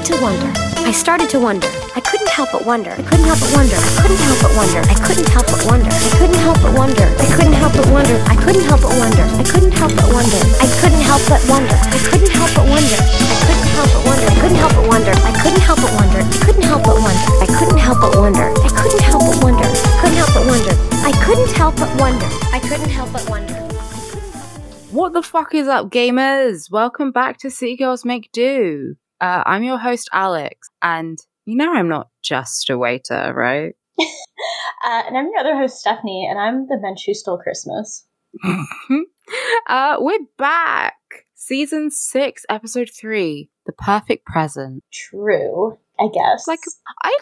had to wonder. I started to wonder. I couldn't help but wonder. I couldn't help but wonder. I couldn't help but wonder. I couldn't help but wonder. I couldn't help but wonder. I couldn't help but wonder. I couldn't help but wonder. I couldn't help but wonder. I couldn't help but wonder. I couldn't help but wonder. I couldn't help but wonder. I couldn't help but wonder. I couldn't help but wonder. I couldn't help but wonder. I couldn't help but wonder. I couldn't help but wonder. Couldn't help but wonder. I couldn't help but wonder. I couldn't help but wonder. What the fuck is up, gamers? Welcome back to City Girls Make Do. I'm your host, Alex, and you know I'm not just a waiter, right? And I'm your other host, Stephanie, and I'm the Mensch Who Stole Christmas. We're back! Season 6, Episode 3, The Perfect Present. True, I guess. Like, I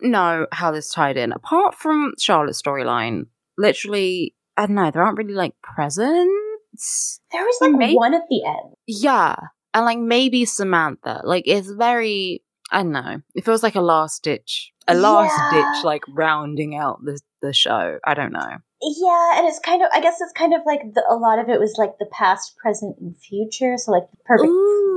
don't know how this tied in, apart from Charlotte's storyline. Literally, I don't know, there aren't really, like, presents. There was like one at the end. Yeah. And like maybe Samantha. Like it's very, I don't know. It feels like a last ditch like rounding out the show. I don't know. Yeah, and I guess it's kind of like a lot of it was like the past, present, and future. So like the perfect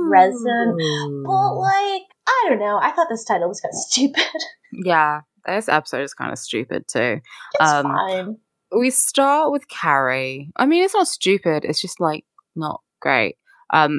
present. But like, I don't know. I thought this title was kind of stupid. Yeah. This episode is kind of stupid too. It's fine. We start with Carrie. I mean, it's not stupid. It's just, like, not great. But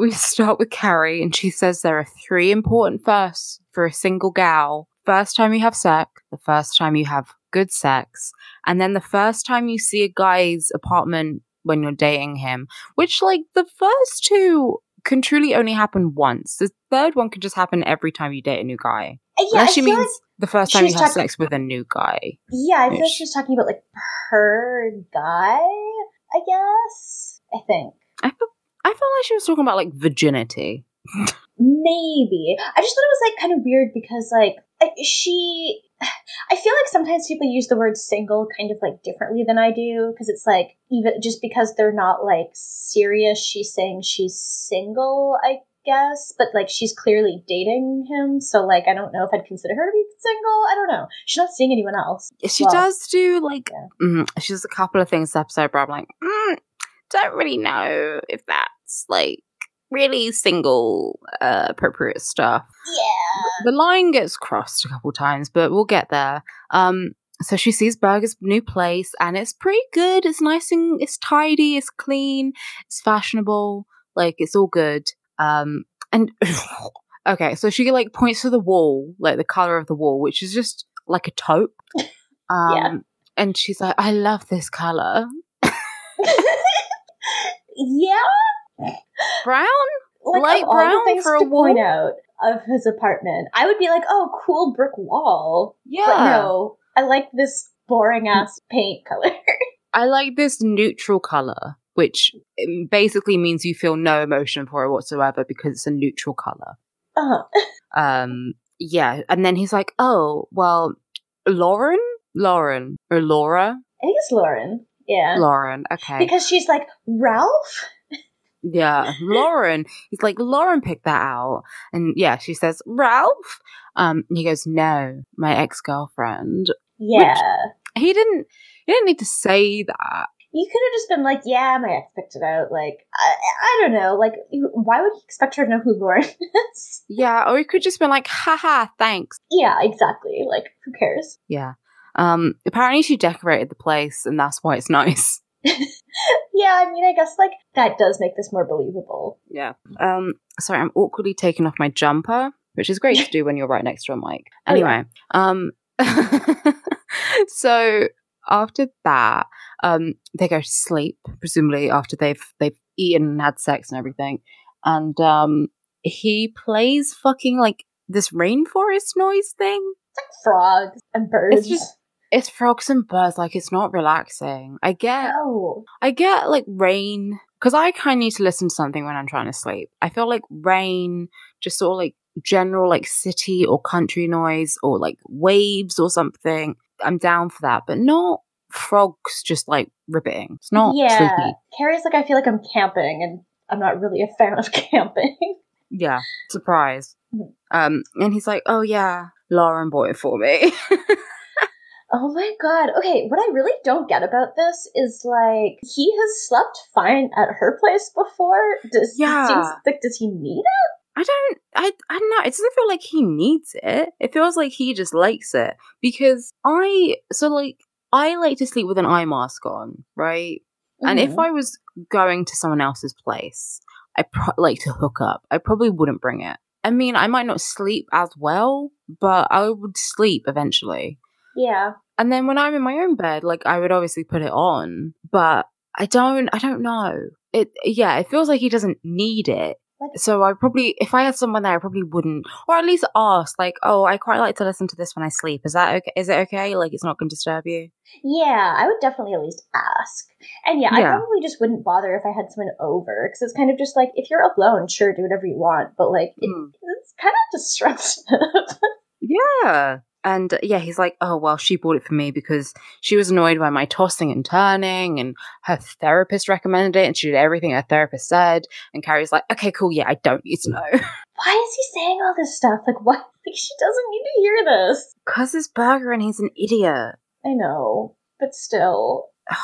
we start with Carrie, and she says there are three important firsts for a single gal. First time you have sex, the first time you have good sex, and then the first time you see a guy's apartment when you're dating him. Which, like, the first two can truly only happen once. The third one can just happen every time you date a new guy. Yeah, unless she means like the first time you have sex with a new guy. Yeah, I feel like she was talking about like her guy, I guess. I think. I felt like she was talking about like virginity. Maybe. I just thought it was like kind of weird because like I feel like sometimes people use the word single kind of like differently than I do because it's like even just because they're not like serious, she's saying she's single, I guess, but like she's clearly dating him, so like I don't know if I'd consider her to be single. I don't know. She's not seeing anyone else. She does do like she does a couple of things this episode where I'm like, don't really know if that's like really single appropriate stuff. Yeah, the line gets crossed a couple times, but we'll get there. So she sees Berger's new place, and it's pretty good. It's nice and it's tidy, it's clean, it's fashionable, like it's all good. And okay, so she like points to the wall, like the color of the wall, which is just like a taupe. Yeah. And she's like, I love this color. Yeah, brown, like, light brown for a wall. Point out of his apartment, I would be like, oh, cool brick wall. Yeah, but no, I like this boring ass paint color. I like this neutral color. Which basically means you feel no emotion for it whatsoever because it's a neutral color. Uh-huh. Yeah. And then he's like, oh, well, Lauren or Laura? I think it's Lauren. Yeah. Lauren. Okay. Because she's like, Ralph? Yeah. Lauren. He's like, Lauren picked that out. And yeah, she says, Ralph? And he goes, no, my ex-girlfriend. Yeah. Which he didn't need to say that. You could have just been like, yeah, my ex picked it out. Like, I don't know. Like, why would you expect her to know who Lauren is? Yeah, or you could just been like, haha, thanks. Yeah, exactly. Like, who cares? Yeah. Apparently she decorated the place, and that's why it's nice. Yeah, I mean, I guess, like, that does make this more believable. Yeah. Sorry, I'm awkwardly taking off my jumper, which is great to do when you're right next to a mic. Anyway. Oh, yeah. So after that, they go to sleep, presumably after they've eaten and had sex and everything. And he plays fucking like this rainforest noise thing. It's like frogs and birds. It's frogs and birds. Like it's not relaxing. I get like rain because I kind of need to listen to something when I'm trying to sleep. I feel like rain, just sort of like general like city or country noise or like waves or something. I'm down for that, but not frogs just like ripping. It's not sleepy. Carrie's like, I feel like I'm camping, and I'm not really a fan of camping. Yeah, surprise. Mm-hmm. And he's like, oh yeah, Lauren bought it for me. Oh my god. Okay, what I really don't get about this is like he has slept fine at her place before. Does he need it? I don't know. It doesn't feel like he needs it. It feels like he just likes it. Because I like to sleep with an eye mask on, right? Mm-hmm. And if I was going to someone else's place, I like to hook up. I probably wouldn't bring it. I mean, I might not sleep as well, but I would sleep eventually. Yeah. And then when I'm in my own bed, like, I would obviously put it on, but I don't know. It feels like he doesn't need it. So I probably, if I had someone there, I probably wouldn't, or at least ask, like, oh, I quite like to listen to this when I sleep. Is that okay? Is it okay? Like, it's not going to disturb you? Yeah, I would definitely at least ask. And yeah, I probably just wouldn't bother if I had someone over, because it's kind of just like, if you're alone, sure, do whatever you want, but like, it's kind of disruptive. Yeah. And yeah, he's like, oh, well, she bought it for me because she was annoyed by my tossing and turning, and her therapist recommended it, and she did everything her therapist said. And Carrie's like, okay, cool. Yeah, I don't need to know. Why is he saying all this stuff? Like, what? Like, she doesn't need to hear this. Because it's Berger and he's an idiot. I know, but still. I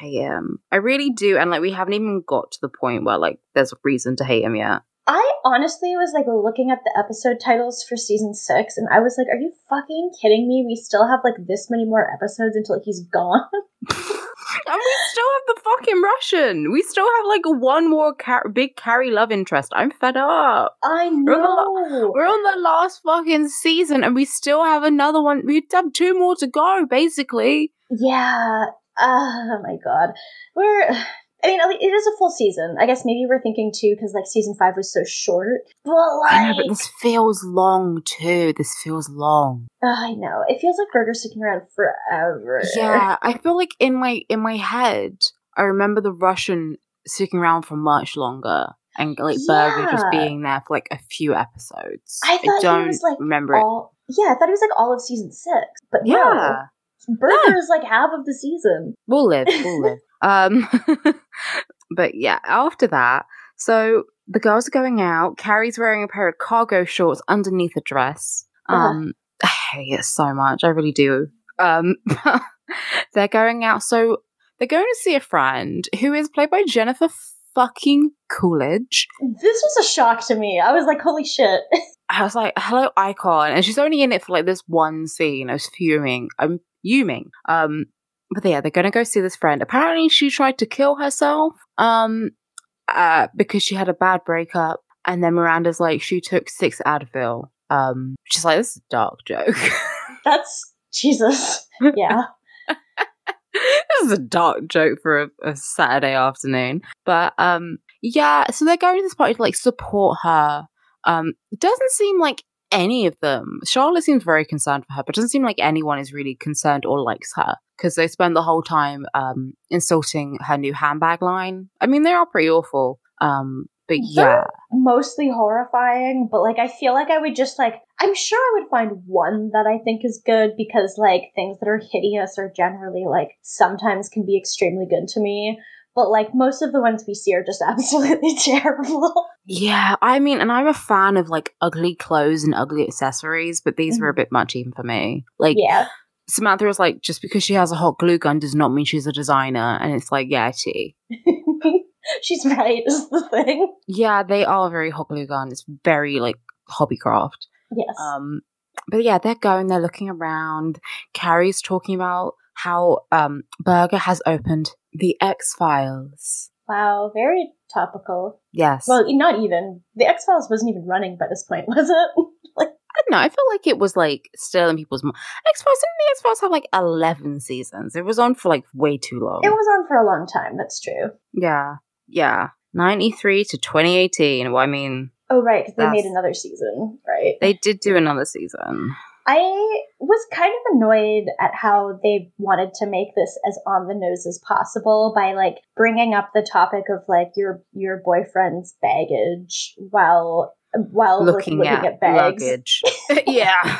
hate him. I really do. And like, we haven't even got to the point where like there's a reason to hate him yet. I honestly was like looking at the episode titles for season 6, and I was like, are you fucking kidding me? We still have like this many more episodes until he's gone. And we still have the fucking Russian. We still have like one more big Carrie love interest. I'm fed up. I know. We're on the last fucking season, and we still have another one. We have 2 more to go, basically. Yeah. Oh my god. It is a full season. I guess maybe we're thinking too, because like season 5 was so short. But like, I know, but this feels long too. This feels long. I know. It feels like Berger's sticking around forever. Yeah, I feel like in my head, I remember the Russian sticking around for much longer, and like Berger just being there for like a few episodes. I thought he was like all of season 6, but yeah, no, Berger is like half of the season. We'll live. But yeah, after that, so the girls are going out. Carrie's wearing a pair of cargo shorts underneath a dress. I hate it so much. I really do. They're going out. So they're going to see a friend who is played by Jennifer fucking Coolidge. This was a shock to me. I was like, holy shit. I was like, hello, icon. And she's only in it for like this one scene. I was fuming. I'm fuming. But yeah, they're going to go see this friend. Apparently, she tried to kill herself because she had a bad breakup. And then Miranda's like, she took 6 Advil. She's like, this is a dark joke. That's Jesus. Yeah. This is a dark joke for a Saturday afternoon. But yeah, so they're going to this party to like support her. It doesn't seem like any of them. Charlotte seems very concerned for her, but doesn't seem like anyone is really concerned or likes her, because they spend the whole time insulting her new handbag line. I mean, they are pretty awful, but they're mostly horrifying. But like, I feel like I would just like, I'm sure I would find one that I think is good, because like things that are hideous are generally like sometimes can be extremely good to me. But like most of the ones we see are just absolutely terrible. Yeah, I mean, and I'm a fan of like ugly clothes and ugly accessories, but these were a bit much even for me. Like, yeah. Samantha was like, just because she has a hot glue gun does not mean she's a designer. And it's like, yeah, she. She's right, is the thing. Yeah, they are very hot glue gun. It's very like hobbycraft. Yes. But yeah, they're going, they're looking around. Carrie's talking about how Berger has opened the X-Files. Wow, very topical. Yes. Well, not even. The X-Files wasn't even running by this point, was it? Like, I don't know. I feel like it was like still in people's X-Files. Didn't the X-Files have like 11 seasons? It was on for like way too long. It was on for a long time. That's true. Yeah. Yeah. 93 to 2018. Well, I mean. Oh, right. Because they made another season, right? They did do another season. I was kind of annoyed at how they wanted to make this as on the nose as possible by like bringing up the topic of like your boyfriend's baggage while looking at bags. Luggage. Yeah.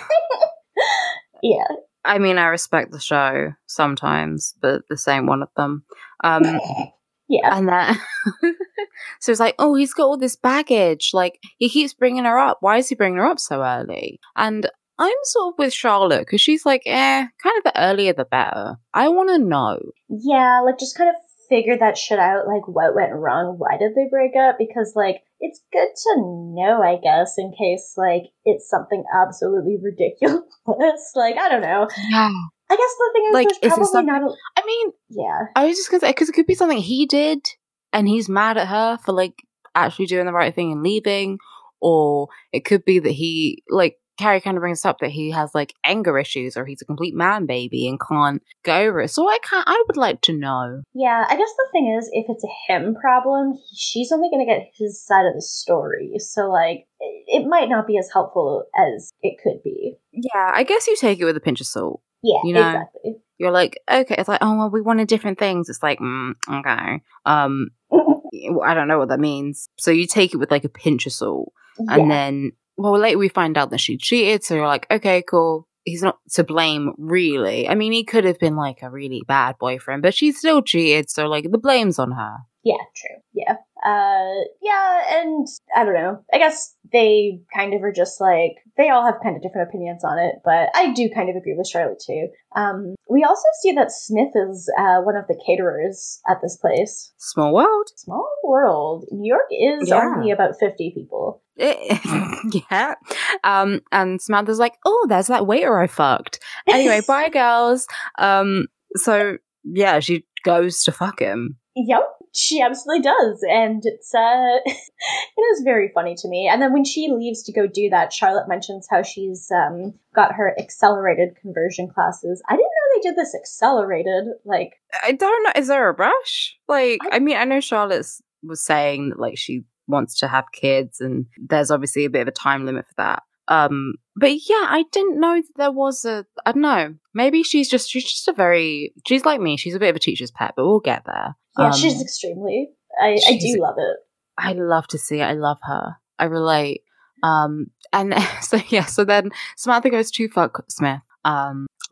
Yeah. I mean, I respect the show sometimes, but this ain't one of them. Yeah. And that so it's like, oh, he's got all this baggage. Like, he keeps bringing her up. Why is he bringing her up so early? And I'm sort of with Charlotte, because she's like, kind of the earlier the better. I want to know. Yeah, like just kind of figure that shit out, like what went wrong, why did they break up, because like it's good to know, I guess, in case like it's something absolutely ridiculous. Like I don't know. Yeah. I guess the thing is, like, there's probably not a... I mean, yeah. I was just gonna say, because it could be something he did and he's mad at her for like actually doing the right thing and leaving, or it could be that he, like Carrie kind of brings up, that he has like anger issues or he's a complete man baby and can't go over it. So I would like to know. Yeah, I guess the thing is, if it's a him problem, she's only going to get his side of the story. So like, it might not be as helpful as it could be. Yeah, I guess you take it with a pinch of salt. Yeah, you know? Exactly. You're like, okay, it's like, oh, well, we wanted different things. It's like, okay. I don't know what that means. So you take it with like a pinch of salt. Yeah. And then, well, later we find out that she cheated, so you're like, okay, cool. He's not to blame, really. I mean, he could have been, like, a really bad boyfriend, but she still cheated, so, like, the blame's on her. Yeah, true. Yeah. Yeah, and I don't know. I guess they kind of are just, like, they all have kind of different opinions on it, but I do kind of agree with Charlotte, too. We also see that Smith is one of the caterers at this place. Small world. Small world. New York is only about 50 people. Yeah. And Samantha's like, oh, there's that waiter I fucked. Anyway, bye, girls. So, yeah, she goes to fuck him. Yep, she absolutely does. And it's it is very funny to me. And then when she leaves to go do that, Charlotte mentions how she's got her accelerated conversion classes. I didn't know they did this accelerated. Like, I don't know. Is there a rush? Like, I mean, I know Charlotte was saying that, like, she wants to have kids and there's obviously a bit of a time limit for that, but yeah, I didn't know that there was a, I don't know, maybe she's just a very, she's like me, she's a bit of a teacher's pet, but we'll get there. Yeah, she's extremely, I do love it. I love to see it. I love her. I relate. And so yeah, so then Samantha goes to fuck Smith,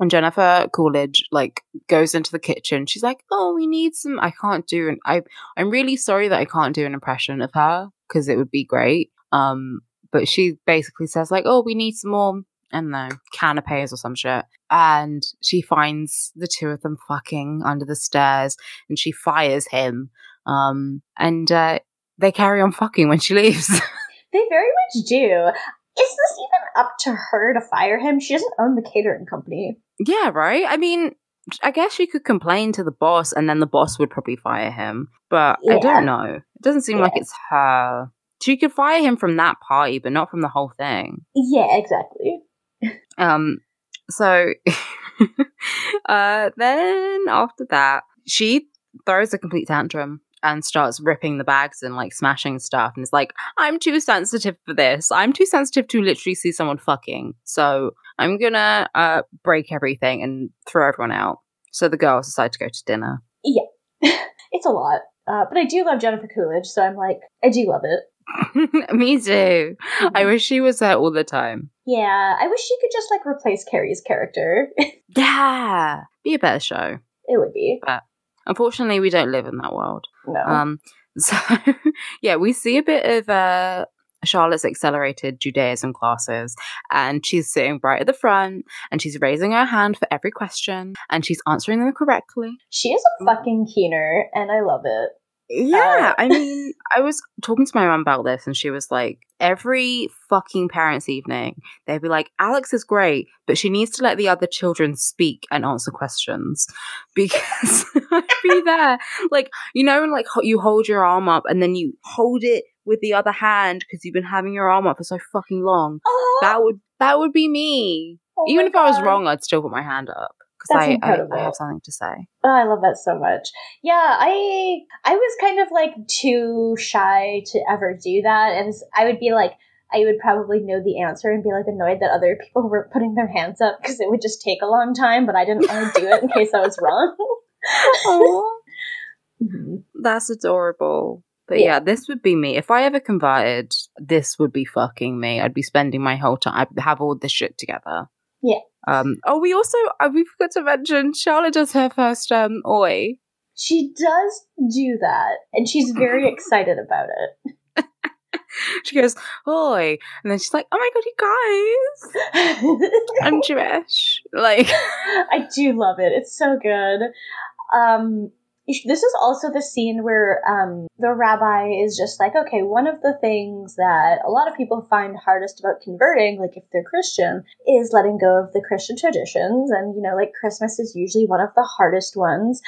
and Jennifer Coolidge, like, goes into the kitchen. She's like, oh, we need some... I can't do... I'm really sorry that I can't do an impression of her, because it would be great. But she basically says, like, oh, we need some more, I don't know, canapes or some shit. And she finds the two of them fucking under the stairs, and she fires him. And they carry on fucking when she leaves. They very much do. Is this even up to her to fire him? She doesn't own the catering company. Yeah, right? I mean, I guess she could complain to the boss and then the boss would probably fire him. But yeah. I don't know. It doesn't seem like it's her. She could fire him from that party, but not from the whole thing. Yeah, exactly. So then after that, she throws a complete tantrum and starts ripping the bags and, like, smashing stuff. And it's like, I'm too sensitive for this. I'm too sensitive to literally see someone fucking. So I'm gonna break everything and throw everyone out. So the girls decide to go to dinner. Yeah. It's a lot. But I do love Jennifer Coolidge, so I'm like, I do love it. Me too. Mm-hmm. I wish she was there all the time. Yeah. I wish she could just, like, replace Carrie's character. Yeah. Be a better show. It would be. But unfortunately, we don't live in that world. No. So, yeah, we see a bit of Charlotte's accelerated Judaism classes, and she's sitting right at the front, and she's raising her hand for every question, and she's answering them correctly. She is a fucking keener, and I love it. Yeah, I mean, I was talking to my mum about this, and she was like, every fucking parents' evening, they'd be like, Alex is great, but she needs to let the other children speak and answer questions, because I'd be there. Like, you know, like, you hold your arm up, and then you hold it with the other hand, because you've been having your arm up for so fucking long. Oh. That would be me. Oh, even if I was wrong, I'd still put my hand up. That's incredible. I have something to say. Oh, I love that so much. Yeah, I was kind of, like, too shy to ever do that. And I would be like, I would probably know the answer and be, like, annoyed that other people were putting their hands up, because it would just take a long time, but I didn't want to do it in case I was wrong. Oh, that's adorable. But yeah, this would be me. If I ever converted, this would be fucking me. I'd be spending my whole time. I'd have all this shit together. Yeah. We also, we forgot to mention, Charlotte does her first oi. She does do that, and she's very excited about it. She goes, oi, and then she's like, oh my god, you guys, I'm Jewish. Like, I do love it. It's so good. This is also the scene where the rabbi is just like, okay, one of the things that a lot of people find hardest about converting, like if they're Christian, is letting go of the Christian traditions. And, you know, like Christmas is usually one of the hardest ones.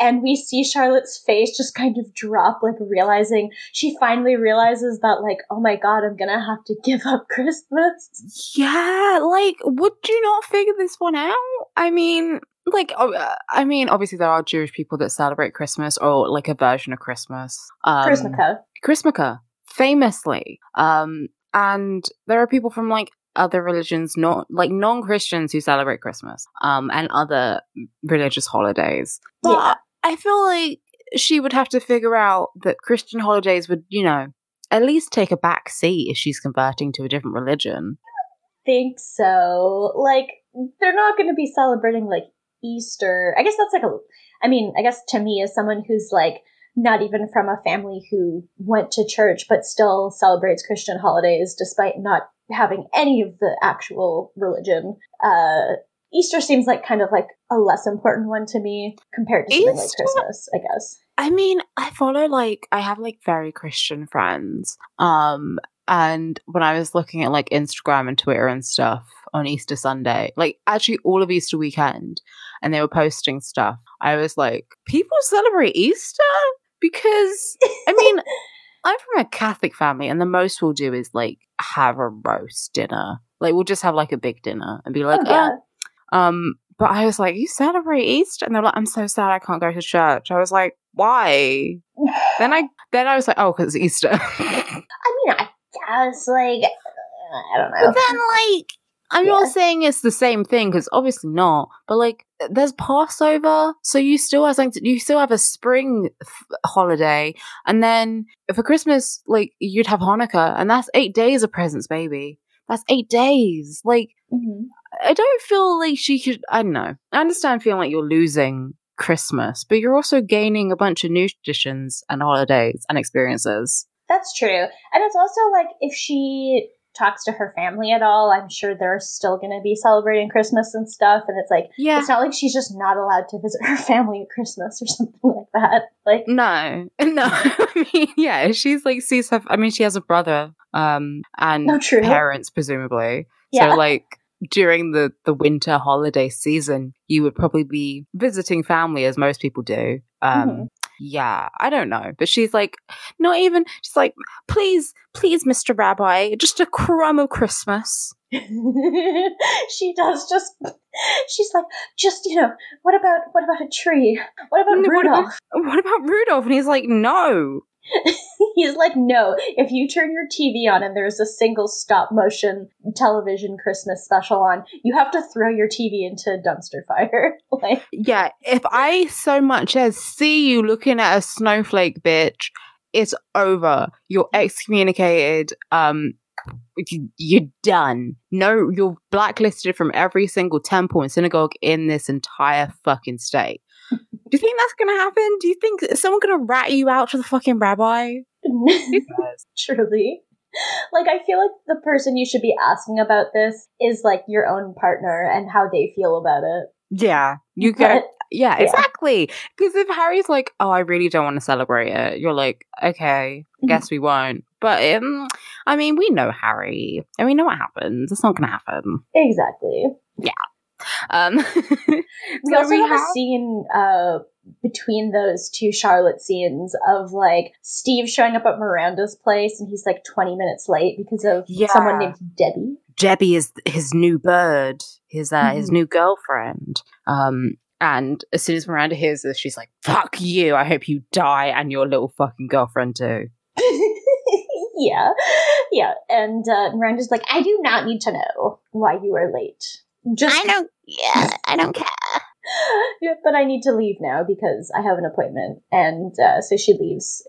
And we see Charlotte's face just kind of drop, like realizing, she finally realizes that, like, oh my God, I'm going to have to give up Christmas. Yeah, like, would you not figure this one out? I mean... Like, I mean, obviously there are Jewish people that celebrate Christmas or like a version of Christmas. Chrismica, famously. And there are people from like other religions, not like non-Christians, who celebrate Christmas and other religious holidays. But yeah. I feel like she would have to figure out that Christian holidays would, you know, at least take a back seat if she's converting to a different religion. I think so. Like, they're not going to be celebrating like Easter. I guess that's like a, I mean, I guess to me as someone who's like not even from a family who went to church but still celebrates Christian holidays despite not having any of the actual religion, Easter seems like kind of like a less important one to me compared to something like Christmas, I guess. I mean, I follow like, I have like very Christian friends. And when I was looking at like Instagram and Twitter and stuff on Easter Sunday, like actually all of Easter weekend, and they were posting stuff, I was like, people celebrate Easter? Because, I mean, I'm from a Catholic family, and the most we'll do is like have a roast dinner. Like we'll just have like a big dinner and be like, oh, yeah. But I was like, you celebrate Easter? And they're like, I'm so sad I can't go to church. I was like, why? Then I was like, oh, because it's Easter. I was like, I don't know. But then, like, I'm not saying it's the same thing because obviously not. But like, there's Passover, so you still have something. You still have a spring holiday, and then for Christmas, like, you'd have Hanukkah, and that's 8 days of presents, baby. That's 8 days. Like, I don't feel like she could. I don't know. I understand feeling like you're losing Christmas, but you're also gaining a bunch of new traditions and holidays and experiences. That's true. And it's also like if she talks to her family at all, I'm sure they're still going to be celebrating Christmas and stuff. And it's like, it's not like she's just not allowed to visit her family at Christmas or something like that. Like, no. I mean, yeah, she's like sees her. I mean, she has a brother and parents, presumably. Yeah. So like during the winter holiday season, you would probably be visiting family as most people do. Yeah, I don't know. But she's like, not even, she's like, please, Mr. Rabbi, just a crumb of Christmas. She's like, just, you know, what about a tree? What about Rudolph? What about Rudolph? And he's like, no. He's like, no, if you turn your TV on and there's a single stop motion television Christmas special on, you have to throw your TV into a dumpster fire. Like, yeah, if I so much as see you looking at a snowflake, bitch, it's over. You're excommunicated. You're done. No, you're blacklisted from every single temple and synagogue in this entire fucking state. Do you think that's going to happen? Do you think is someone going to rat you out to the fucking rabbi? Truly. Like, I feel like the person you should be asking about this is, like, your own partner and how they feel about it. Yeah. You get... Yeah, exactly. Because if Harry's like, oh, I really don't want to celebrate it, you're like, okay, guess we won't. But, I mean, we know Harry. And we know what happens. It's not going to happen. Exactly. Yeah. We also have a scene between those two Charlotte scenes of like Steve showing up at Miranda's place and he's like 20 minutes late because of someone named Debbie. Debbie is his new bird, his new girlfriend. And as soon as Miranda hears this, she's like, fuck you, I hope you die and your little fucking girlfriend too. yeah and Miranda's like, I do not need to know why you are late. I don't care. Yeah, but I need to leave now because I have an appointment, and so she leaves,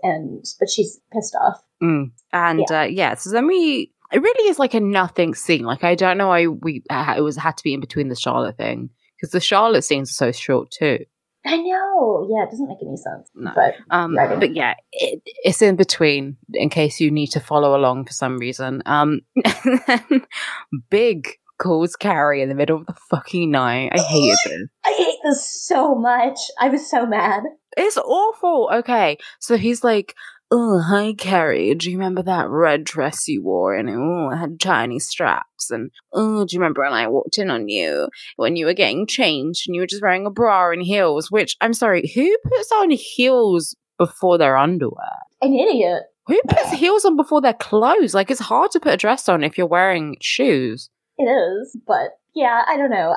but she's pissed off. So then it really is like a nothing scene. Like, I don't know why it had to be in between the Charlotte thing, because the Charlotte scenes are so short too. I know. Yeah, it doesn't make any sense. No. But, but yeah, it's in between in case you need to follow along for some reason. Big calls Carrie in the middle of the fucking night. I hated this. I hate this so much. I was so mad. It's awful. Okay, so he's like, oh, hi, Carrie. Do you remember that red dress you wore? And oh, it had shiny straps. And oh, do you remember when I walked in on you when you were getting changed and you were just wearing a bra and heels? Which, I'm sorry, who puts on heels before their underwear? An idiot. Who puts heels on before their clothes? Like, it's hard to put a dress on if you're wearing shoes. It is, but yeah, I don't know.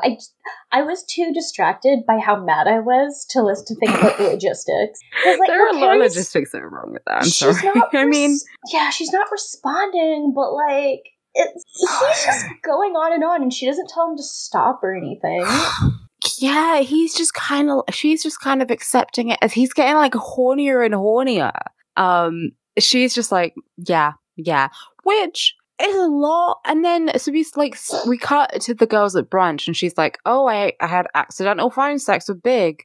I was too distracted by how mad I was to listen to things about the logistics. Like, there are a lot of logistics that are wrong with that. I'm sorry. She's not responding, but like, he's just going on, and she doesn't tell him to stop or anything. Yeah, she's just kind of accepting it as he's getting like hornier and hornier. She's just like, yeah, which is a lot. And then so we cut to the girls at brunch, and she's like, oh, I had accidental phone sex with Big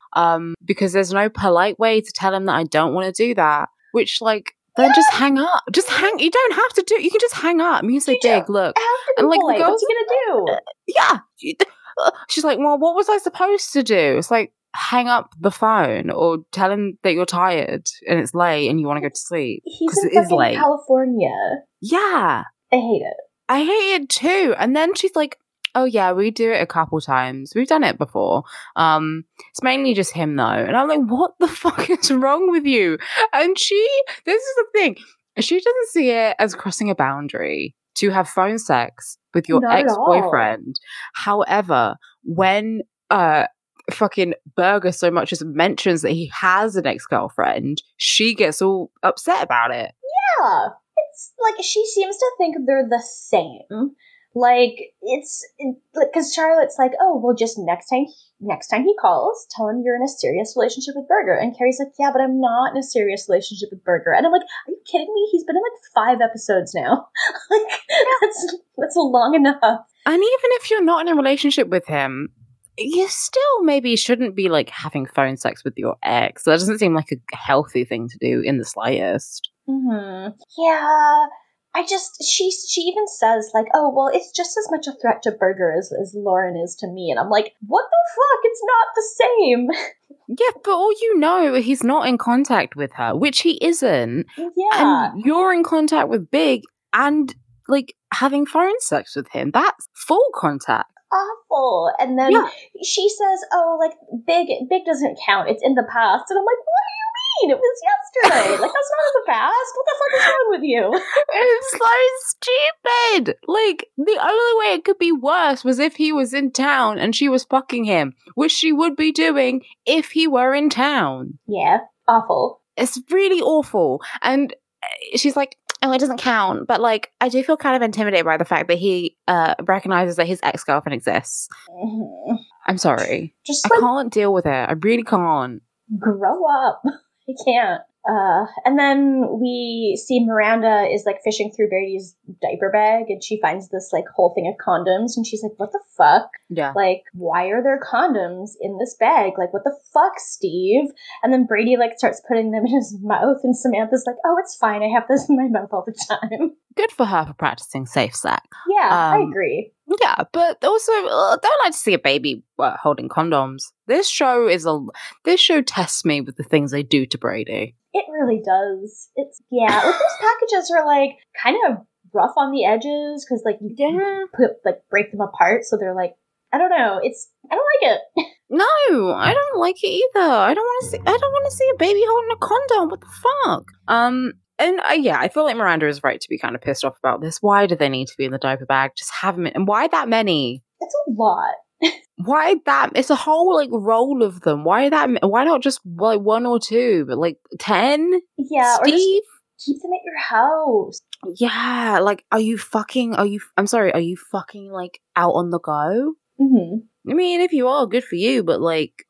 because there's no polite way to tell him that I don't want to do that, which like, then just hang up. You don't have to do it. You can just hang up. You can say, Big, look. And like, the girls, what you gonna do? Yeah. She's like, well, what was I supposed to do? It's like, hang up the phone or tell him that you're tired and it's late and you want to go to sleep. He's in fucking California. Yeah. I hate it. I hate it too. And then she's like, oh yeah, we do it a couple times. We've done it before. It's mainly just him though. And I'm like, what the fuck is wrong with you? And this is the thing. She doesn't see it as crossing a boundary to have phone sex with your ex-boyfriend. However, when fucking Burger so much as mentions that he has an ex-girlfriend, she gets all upset about it. Yeah, it's like she seems to think they're the same. Like, it's because Charlotte's like, oh well, just next time he calls, tell him you're in a serious relationship with Burger. And Carrie's like, yeah, but I'm not in a serious relationship with Burger. And I'm like, are you kidding me? He's been in like 5 episodes now. Like, that's long enough. And even if you're not in a relationship with him, you still maybe shouldn't be like having phone sex with your ex. That doesn't seem like a healthy thing to do in the slightest. Mm-hmm. Yeah, she even says like, oh well, it's just as much a threat to Burger as Lauren is to me. And I'm like, what the fuck? It's not the same. Yeah, but all you know, he's not in contact with her, which he isn't. Yeah, and you're in contact with Big and like having phone sex with him. That's full contact. Awful. And then she says, oh, like, Big doesn't count, it's in the past. And I'm like, what do you mean? It was yesterday. Like, that's not in the past. What the fuck is wrong with you? It's so stupid. Like, the only way it could be worse was if he was in town and she was fucking him, which she would be doing if he were in town. Yeah, awful. It's really awful. And she's like, oh, it doesn't count, but like, I do feel kind of intimidated by the fact that he recognizes that his ex-girlfriend exists. Mm-hmm. I'm sorry. I can't deal with it. I really can't. Grow up. I can't. And then we see Miranda is like fishing through Brady's diaper bag, and she finds this like whole thing of condoms, and she's like, what the fuck? Yeah. Like, why are there condoms in this bag? Like, what the fuck, Steve? And then Brady like starts putting them in his mouth, and Samantha's like, oh, it's fine, I have this in my mouth all the time. Good for her for practicing safe sex. Yeah, I agree. Yeah, but also, I don't like to see a baby holding condoms. This show tests me with the things they do to Brady. It really does. It's, yeah, like, those packages are like kind of rough on the edges because like you didn't break them apart, so they're like, I don't know. I don't like it. No, I don't like it either. I don't want to see a baby holding a condom. What the fuck? And I feel like Miranda is right to be kind of pissed off about this. Why do they need to be in the diaper bag? Just have them in. And why that many? It's a lot. Why that? It's a whole like roll of them. Why not just like one or two, but like 10? Yeah, Steve? Or just keep them at your house. Yeah, like, are you fucking like out on the go? Mm-hmm. I mean, if you are, good for you, but like,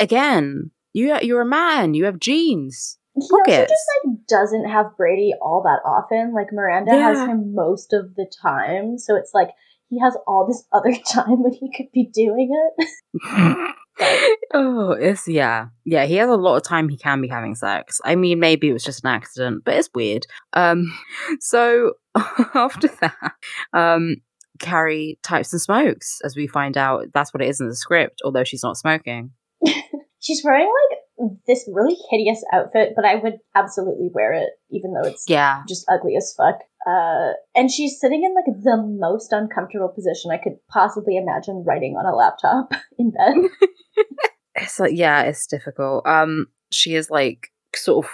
again, you're a man. You have genes. He also just like doesn't have Brady all that often. Like, Miranda has him most of the time, so it's like he has all this other time when he could be doing it. Oh, it's yeah. He has a lot of time he can be having sex. I mean, maybe it was just an accident, but it's weird. So after that, Carrie types and smokes, as we find out. That's what it is in the script, although she's not smoking. She's wearing like this really hideous outfit, but I would absolutely wear it, even though it's just ugly as fuck. And she's sitting in like the most uncomfortable position I could possibly imagine, writing on a laptop in bed. It's like, yeah, it's difficult. She is like sort of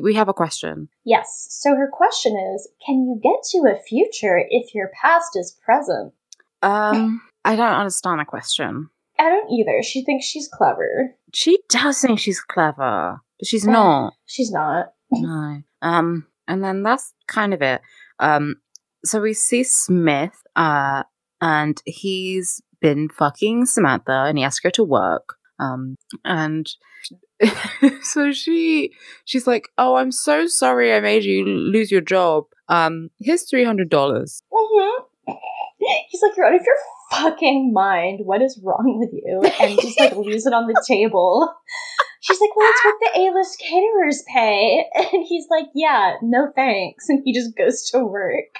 we have a question. Yes. So her question is, can you get to a future if your past is present? I don't understand the question. I don't either. She thinks she's clever. She does think she's clever, but she's not. She's not. No. And then that's kind of it. So we see Smith, and he's been fucking Samantha, and he asked her to work. And so she's like, "Oh, I'm so sorry I made you lose your job. Here's $300." Mm-hmm. He's like, "You're out of your fucking mind. What is wrong with you?" And just like leaves it on the table. She's like, "Well, it's what the A-list caterers pay." And he's like, "Yeah, no thanks." And he just goes to work.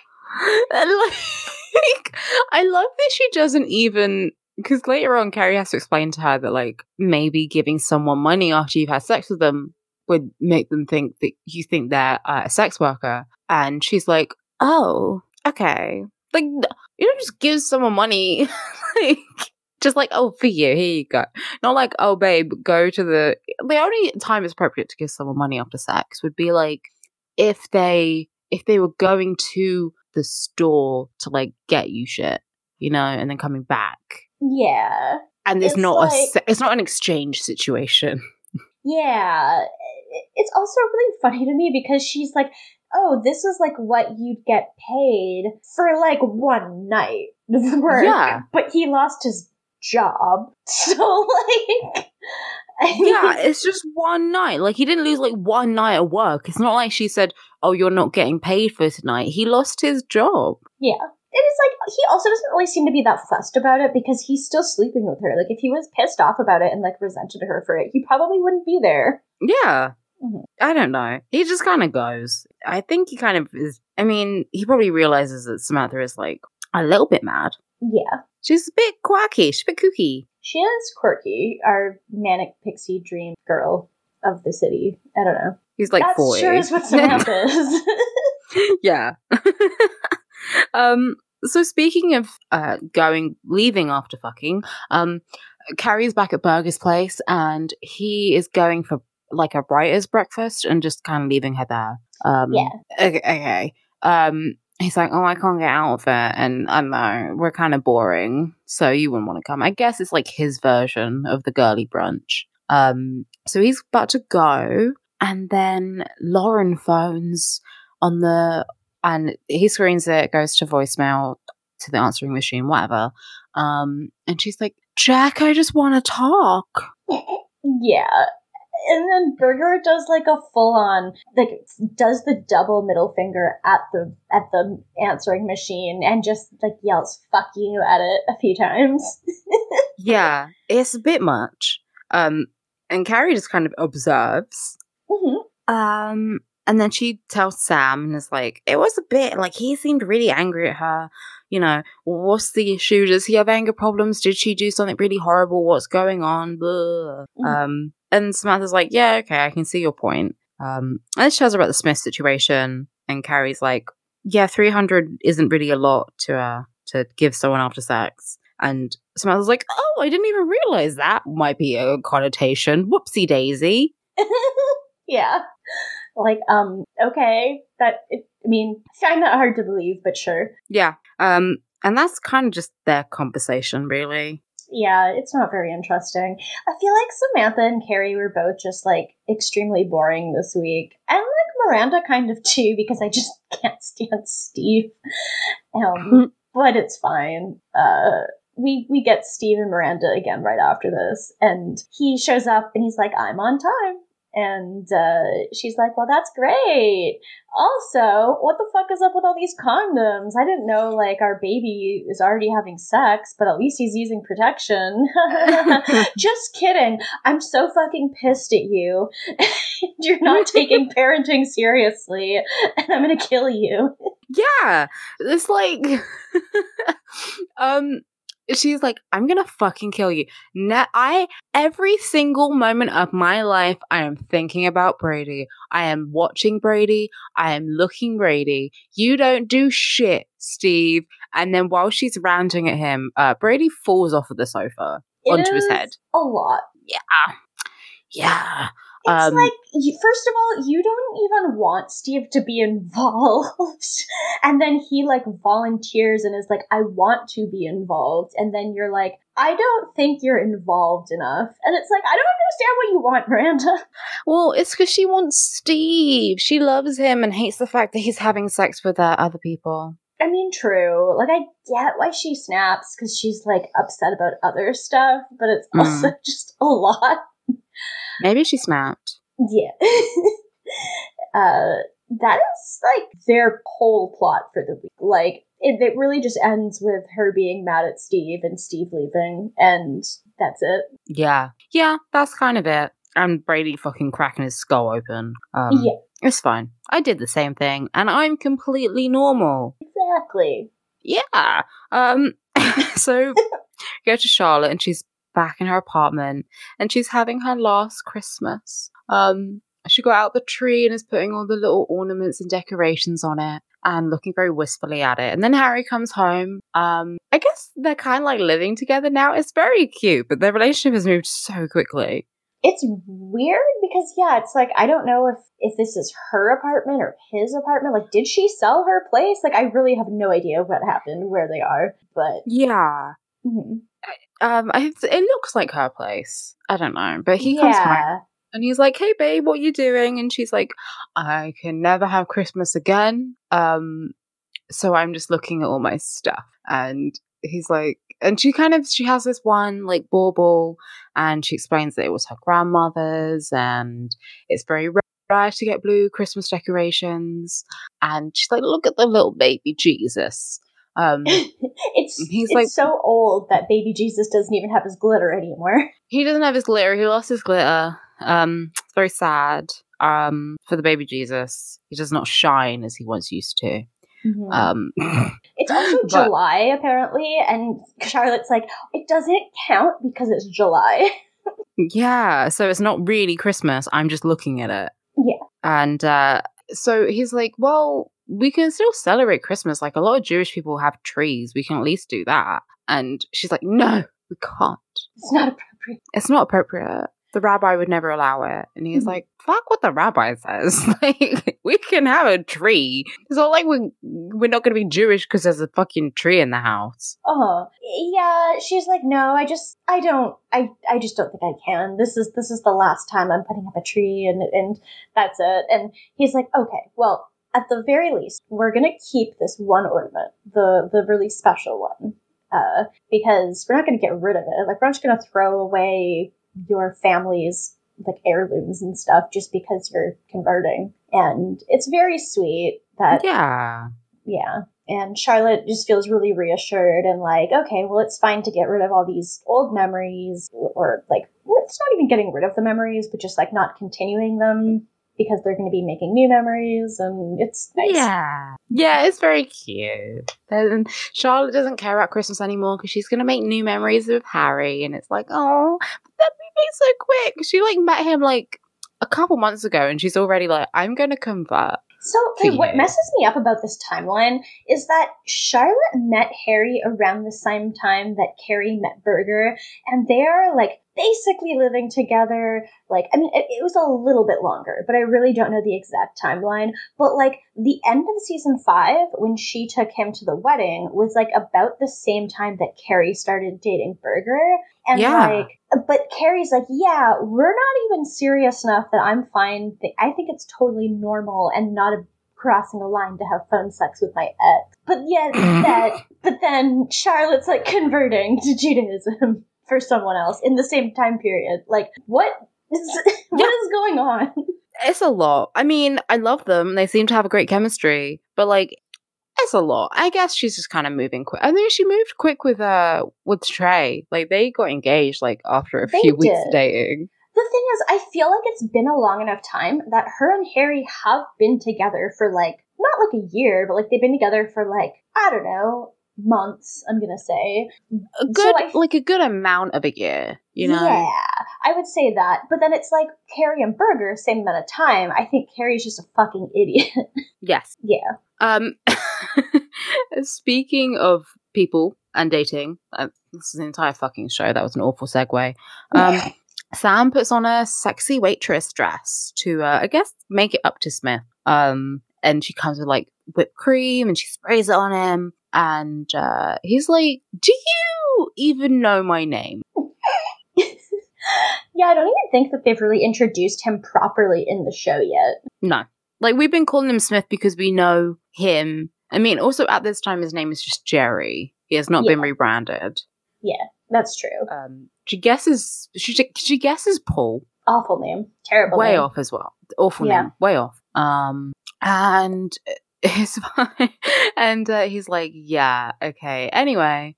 And like, I love that she doesn't even, because later on Carrie has to explain to her that like maybe giving someone money after you've had sex with them would make them think that you think they're a sex worker. And she's like, "Oh, okay." Like, you don't just give someone money, like, just like, "Oh, for you, here you go." Not like, "Oh, babe, go to the..." The only time it's appropriate to give someone money after sex would be like if they were going to the store to like get you shit, you know, and then coming back. Yeah. And it's not like, it's not an exchange situation. Yeah. It's also really funny to me because she's like, "Oh, this is like what you'd get paid for like one night of work." Yeah. But he lost his job. So like, yeah, it's just one night. Like, he didn't lose like one night of work. It's not like she said, "Oh, you're not getting paid for tonight." He lost his job. Yeah. And it's like, he also doesn't really seem to be that fussed about it because he's still sleeping with her. Like, if he was pissed off about it and like resented her for it, he probably wouldn't be there. Yeah. I don't know. He just kind of goes. I think he kind of is. I mean, he probably realizes that Samantha is like a little bit mad. Yeah. She's a bit quirky. She's a bit kooky. She is quirky. Our manic pixie dream girl of the city. I don't know. He's like 40. That sure is what Samantha is. Yeah. So speaking of leaving after fucking, Carrie's back at Burger's place and he is going for like a writer's breakfast and just kind of leaving her there. Okay. He's like, "Oh, I can't get out of it, and I know we're kind of boring, so you wouldn't want to come." I guess it's like his version of the girly brunch. So he's about to go, and then Lauren phones and he screens it, goes to voicemail, to the answering machine, whatever. And she's like, "Jack, I just want to talk." Yeah. And then Burger does like a full-on, like, does the double middle finger at the answering machine and just like yells "fuck you" at it a few times. Yeah, it's a bit much. And Carrie just kind of observes. Mm-hmm. And then she tells Sam and is like, "It was a bit like he seemed really angry at her. You know, what's the issue? Does he have anger problems? Did she do something really horrible? What's going on?" Mm-hmm. And Samantha's like, "Yeah, okay, I can see your point." And she tells her about the Smith situation, and Carrie's like, "Yeah, 300 isn't really a lot to give someone after sex." And Samantha's like, "Oh, I didn't even realize that might be a connotation. Whoopsie daisy." Yeah, like, okay, I mean, I find that hard to believe, but sure. Yeah, and that's kind of just their conversation, really. Yeah, it's not very interesting. I feel like Samantha and Carrie were both just, like, extremely boring this week. And, like, Miranda kind of, too, because I just can't stand Steve. But it's fine. We get Steve and Miranda again right after this. And he shows up, and he's like, "I'm on time." And she's like, "Well, that's great. Also, what the fuck is up with all these condoms? I didn't know, like, our baby is already having sex, but at least he's using protection." "Just kidding. I'm so fucking pissed at you. You're not taking parenting seriously, and I'm going to kill you." Yeah. It's like... She's like, I'm gonna fucking kill you. Every single moment of my life, I am thinking about Brady. I am watching Brady. I am looking Brady. You don't do shit, Steve. And then while she's ranting at him, Brady falls off of the sofa onto his head. A lot. Yeah. It's like, first of all, you don't even want Steve to be involved. And then he, like, volunteers and is like, I want to be involved. And then you're like, I don't think you're involved enough. And it's like, I don't understand what you want, Miranda. Well, it's because she wants Steve. She loves him and hates the fact that he's having sex with other people. I mean, true. Like, I get why she snaps because she's, like, upset about other stuff. But it's also just a lot. Maybe she snapped. Yeah. That is, like, their whole plot for the week. Like, it really just ends with her being mad at Steve and Steve leaving, and that's it. Yeah. Yeah, that's kind of it. And Brady fucking cracking his skull open. Yeah. It's fine. I did the same thing, and I'm completely normal. Exactly. Yeah. So, go to Charlotte, and she's back in her apartment, and she's having her last Christmas. She got out the tree and is putting all the little ornaments and decorations on it and looking very wistfully at it. And then Harry comes home. I guess they're kind of like living together now. It's very cute, but their relationship has moved so quickly. It's weird because, yeah, it's like, I don't know if this is her apartment or his apartment. Like, did she sell her place? Like, I really have no idea what happened, where they are, but... Yeah. Mm-hmm. It looks like her place. I don't know, but he comes home and he's like, "Hey, babe, what are you doing?" And she's like, "I can never have Christmas again. So I'm just looking at all my stuff." And he's like, and she has this one like bauble, and she explains that it was her grandmother's, and it's very rare to get blue Christmas decorations. And she's like, "Look at the little baby Jesus." It's like, so old that baby Jesus doesn't even have his glitter anymore. He doesn't have his glitter. He lost his glitter. It's very sad for the baby Jesus. He does not shine as he once used to. Mm-hmm. It's also July apparently, and Charlotte's like, it doesn't count because it's July. Yeah, so it's not really Christmas. I'm just looking at it. Yeah. And so he's like, well, we can still celebrate Christmas. Like, a lot of Jewish people have trees. We can at least do that. And she's like, no, we can't. It's not appropriate. It's not appropriate. The rabbi would never allow it. And he's like, fuck what the rabbi says. Like, we can have a tree. It's not like we're not going to be Jewish because there's a fucking tree in the house. Oh, yeah. She's like, no, I just don't think I can. This is the last time I'm putting up a tree, and that's it. And he's like, okay, well, at the very least, we're going to keep this one ornament, the really special one, because we're not going to get rid of it. Like, we're not just going to throw away your family's, like, heirlooms and stuff just because you're converting. And it's very sweet that... Yeah. Yeah. And Charlotte just feels really reassured and like, okay, well, it's fine to get rid of all these old memories, or, like, it's not even getting rid of the memories, but just, like, not continuing them, because they're going to be making new memories, and it's nice. Yeah. Yeah, it's very cute. And Charlotte doesn't care about Christmas anymore because she's going to make new memories with Harry, and it's like, oh, but that moved so quick. She, like, met him, like, a couple months ago, and she's already like, I'm going to convert. So, okay, what messes me up about this timeline is that Charlotte met Harry around the same time that Carrie met Berger, and they are, like, basically living together. Like, I mean, it was a little bit longer, but I really don't know the exact timeline. But, like, the end of season 5, when she took him to the wedding, was, like, about the same time that Carrie started dating Berger. And, like, but Carrie's like, yeah, we're not even serious enough that I'm fine. I think it's totally normal and not crossing a line to have phone sex with my ex. But yeah, but then Charlotte's, like, converting to Judaism for someone else in the same time period. Like, what is going on? It's a lot. I mean, I love them. They seem to have a great chemistry, but, like, it's a lot. I guess she's just kind of moving quick. I think she moved quick with Trey. Like, they got engaged, like, after a few weeks of dating. The thing is, I feel like it's been a long enough time that her and Harry have been together for, like, not like a year, but, like, they've been together for, like, I don't know, months, I'm gonna say. A good amount of a year, you know? Yeah, I would say that. But then it's like Carrie and Burger, same amount of time. I think Carrie's just a fucking idiot. Yes. Yeah. Speaking of people and dating, this is an entire fucking show. That was an awful segue. Sam puts on a sexy waitress dress to, I guess, make it up to Smith. And she comes with, like, whipped cream and she sprays it on him. And he's like, do you even know my name? Yeah, I don't even think that they've really introduced him properly in the show yet. No. Like, we've been calling him Smith because we know him. I mean, also at this time, his name is just Jerry. He has not been rebranded. Yeah, that's true. She guesses Paul. Awful name. Terrible name. Way off as well. Awful name. Way off. And it's fine. And he's like, yeah, okay. Anyway,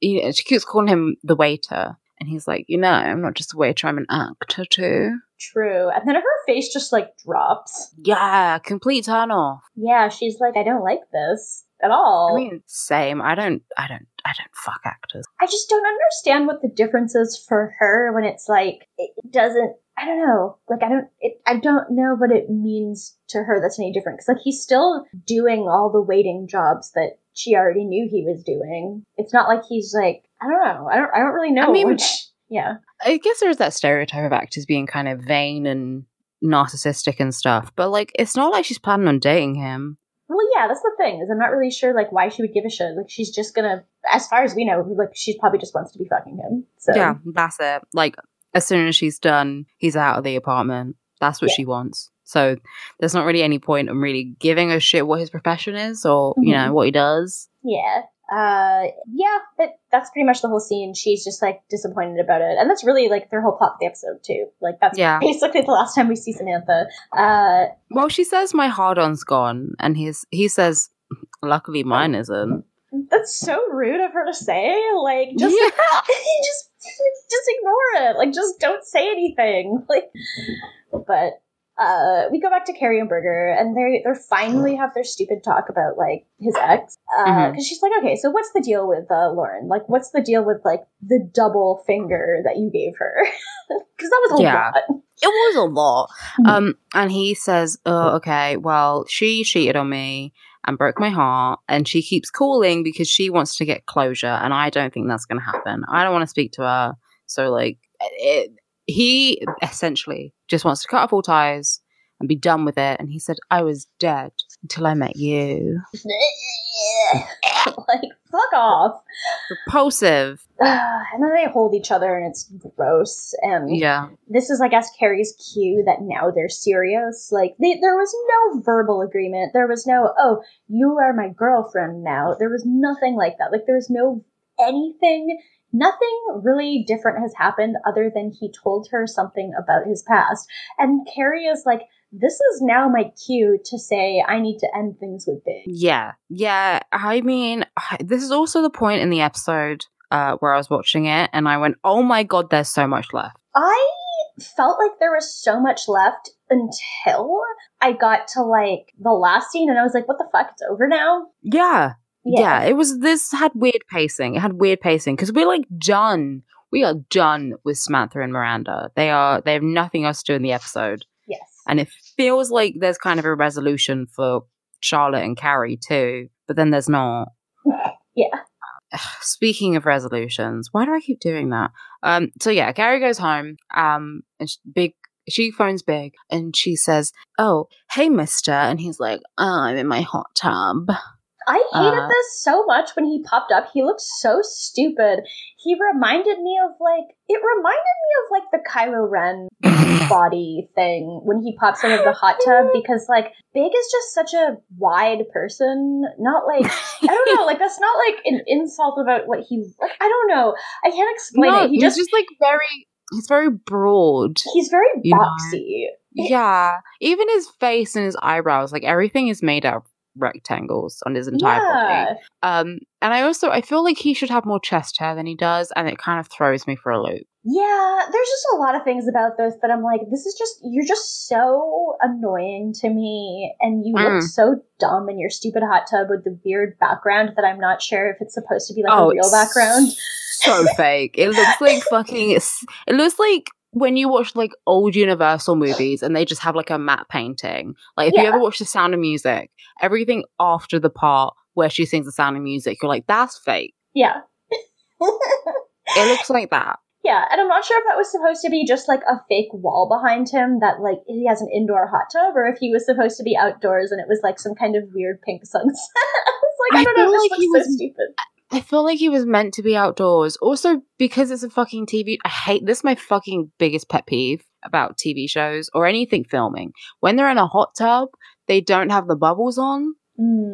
she keeps calling him the waiter. And he's like, you know, I'm not just a waiter, I'm an actor too. True. And then her face just, like, drops. Yeah, complete turn off. Yeah, she's like, I don't like this at all. I mean, same. I don't fuck actors. I just don't understand what the difference is for her when it's like, it doesn't, I don't know. Like, I don't know what it means to her that's any different. Because, like, he's still doing all the waiting jobs that she already knew he was doing. It's not like he's like, I don't know. I don't really know. I mean, yeah. I guess there's that stereotype of actors being kind of vain and narcissistic and stuff. But, like, it's not like she's planning on dating him. Well, yeah, that's the thing, is I'm not really sure, like, why she would give a shit. Like, she's just gonna, as far as we know, like, she probably just wants to be fucking him. So yeah, that's it. Like, as soon as she's done, he's out of the apartment. That's what she wants. So there's not really any point in really giving a shit what his profession is or, you know, what he does. Yeah. But that's pretty much the whole scene. She's just, like, disappointed about it. And that's really, like, their whole plot of the episode, too. Like, that's basically the last time we see Samantha. Well, she says, my hard-on's gone. And he says, luckily mine isn't. That's so rude of her to say. Like, just ignore it. Like, just don't say anything. Like, but... we go back to Carrie and Burger, and they finally have their stupid talk about, like, his ex. Because she's like, okay, so what's the deal with Lauren? Like, what's the deal with, like, the double finger that you gave her? Because that was a lot. It was a lot. And he says, oh, okay, well, she cheated on me and broke my heart, and she keeps calling because she wants to get closure, and I don't think that's going to happen. I don't want to speak to her. So, like, he essentially just wants to cut off all ties and be done with it. And he said, I was dead until I met you. Like, fuck off. Repulsive. And then they hold each other and it's gross. And this is, I guess, Carrie's cue that now they're serious. Like, there was no verbal agreement. There was no, oh, you are my girlfriend now. There was nothing like that. Like, there was no anything. Nothing really different has happened other than he told her something about his past. And Carrie is like, this is now my cue to say I need to end things with Big. Yeah. Yeah. I mean, this is also the point in the episode where I was watching it and I went, oh my God, there's so much left. I felt like there was so much left until I got to, like, the last scene and I was like, what the fuck? It's over now? Yeah. Yeah. It was, this had weird pacing. It had weird pacing because we're, like, done. We are done with Samantha and Miranda. They have nothing else to do in the episode. Yes. And it feels like there's kind of a resolution for Charlotte and Carrie too, but then there's not. Yeah. Speaking of resolutions, why do I keep doing that? So yeah, Carrie goes home. And she phones Big and she says, oh, hey, mister. And he's like, oh, I'm in my hot tub. I hated this so much when he popped up. He looked so stupid. He reminded me of, like, it reminded me of, like, the Kylo Ren body thing when he pops out of the hot tub because, like, Big is just such a wide person. Not, like, I don't know, like, that's not, like, an insult about what he, like, I don't know. I can't explain it. He's just, like, he's very broad. He's very boxy. Yeah. Even his face and his eyebrows, like, everything is made up. rectangles on his entire body. And I feel like he should have more chest hair than he does, and it kind of throws me for a loop. Yeah, there's just a lot of things about this that I'm like, this is just, you're just so annoying to me, and you look so dumb in your stupid hot tub with the weird background that I'm not sure if it's supposed to be like a real background. So fake. It looks like it looks like when you watch like old Universal movies and they just have like a matte painting. Like if you ever watch The Sound of Music, everything after the part where she sings The Sound of Music, you're like, that's fake. Yeah. It looks like that. Yeah, and I'm not sure if that was supposed to be just, like, a fake wall behind him that, like, he has an indoor hot tub, or if he was supposed to be outdoors and it was, like, some kind of weird pink sunset. I don't know, this looks so stupid. I feel like he was meant to be outdoors. Also, because it's a fucking TV... I hate... This is my fucking biggest pet peeve about TV shows or anything filming. When they're in a hot tub, they don't have the bubbles on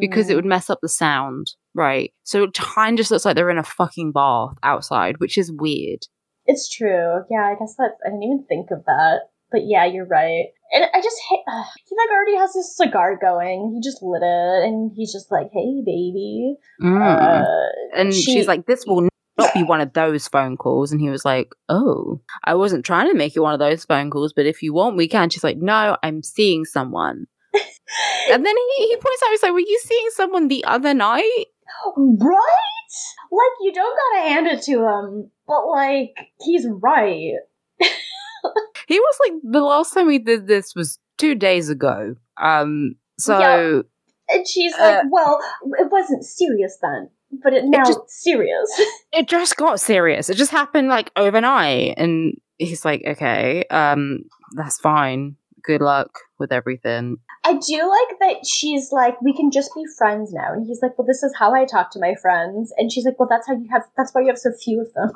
because it would mess up the sound, right? So it kind of just looks like they're in a fucking bath outside, which is weird. It's true. Yeah, I guess that I didn't even think of that. But yeah, you're right. And I just hate... he, like, already has his cigar going. He just lit it, and he's just like, hey, baby. And she's like, this will not be one of those phone calls. And he was like, oh, I wasn't trying to make it one of those phone calls, but if you want, we can. She's like, no, I'm seeing someone. And then he points out, he's like, were you seeing someone the other night? Right? Like, you don't gotta hand it to him, but, like, he's right. He was like, the last time we did this was 2 days ago. And she's like, well, it wasn't serious then, but it's serious. It just got serious. It just happened, like, overnight. And he's like, okay, that's fine. Good luck with everything. I do like that she's like, we can just be friends now. And he's like, well, this is how I talk to my friends. And she's like, well, that's why you have so few of them.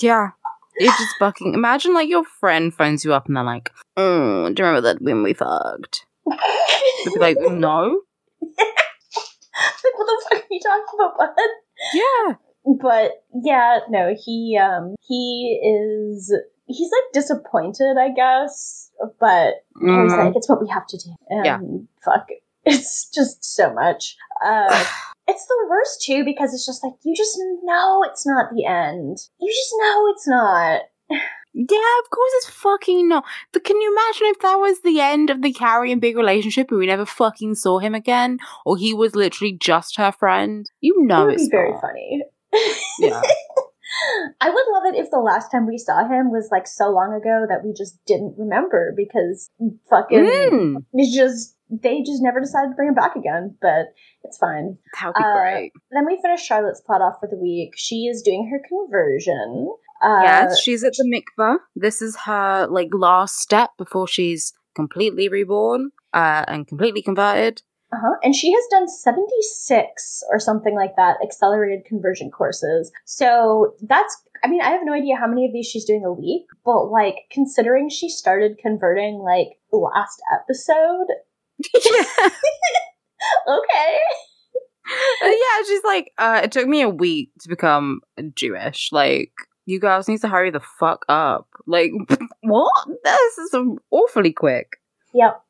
Yeah. It's just fucking, imagine like your friend phones you up and they're like, oh, do you remember that when we fucked? They'd be like, no. Like, what the fuck are you talking about, bud? Yeah. But yeah, no, he's like disappointed, I guess, but he's like, it's what we have to do. And fuck, it's just so much. It's the worst too, because it's just like, you just know it's not the end. You just know it's not. Yeah, of course it's fucking not. But can you imagine if that was the end of the Carrie and Big relationship and we never fucking saw him again, or he was literally just her friend? You know, it's very funny. Yeah. I would love it if the last time we saw him was, like, so long ago that we just didn't remember because fucking they just never decided to bring him back again, but it's fine. That would be great. Then we finish Charlotte's plot off for the week. She is doing her conversion. Yes, she's at the mikveh. This is her, like, last step before she's completely reborn and completely converted. And she has done 76 or something like that accelerated conversion courses. So that's, I mean, I have no idea how many of these she's doing a week, but like considering she started converting like last episode. Yeah. Okay. Yeah, she's like, it took me a week to become Jewish. Like, you guys need to hurry the fuck up. Like, what? This is awfully quick. Yep.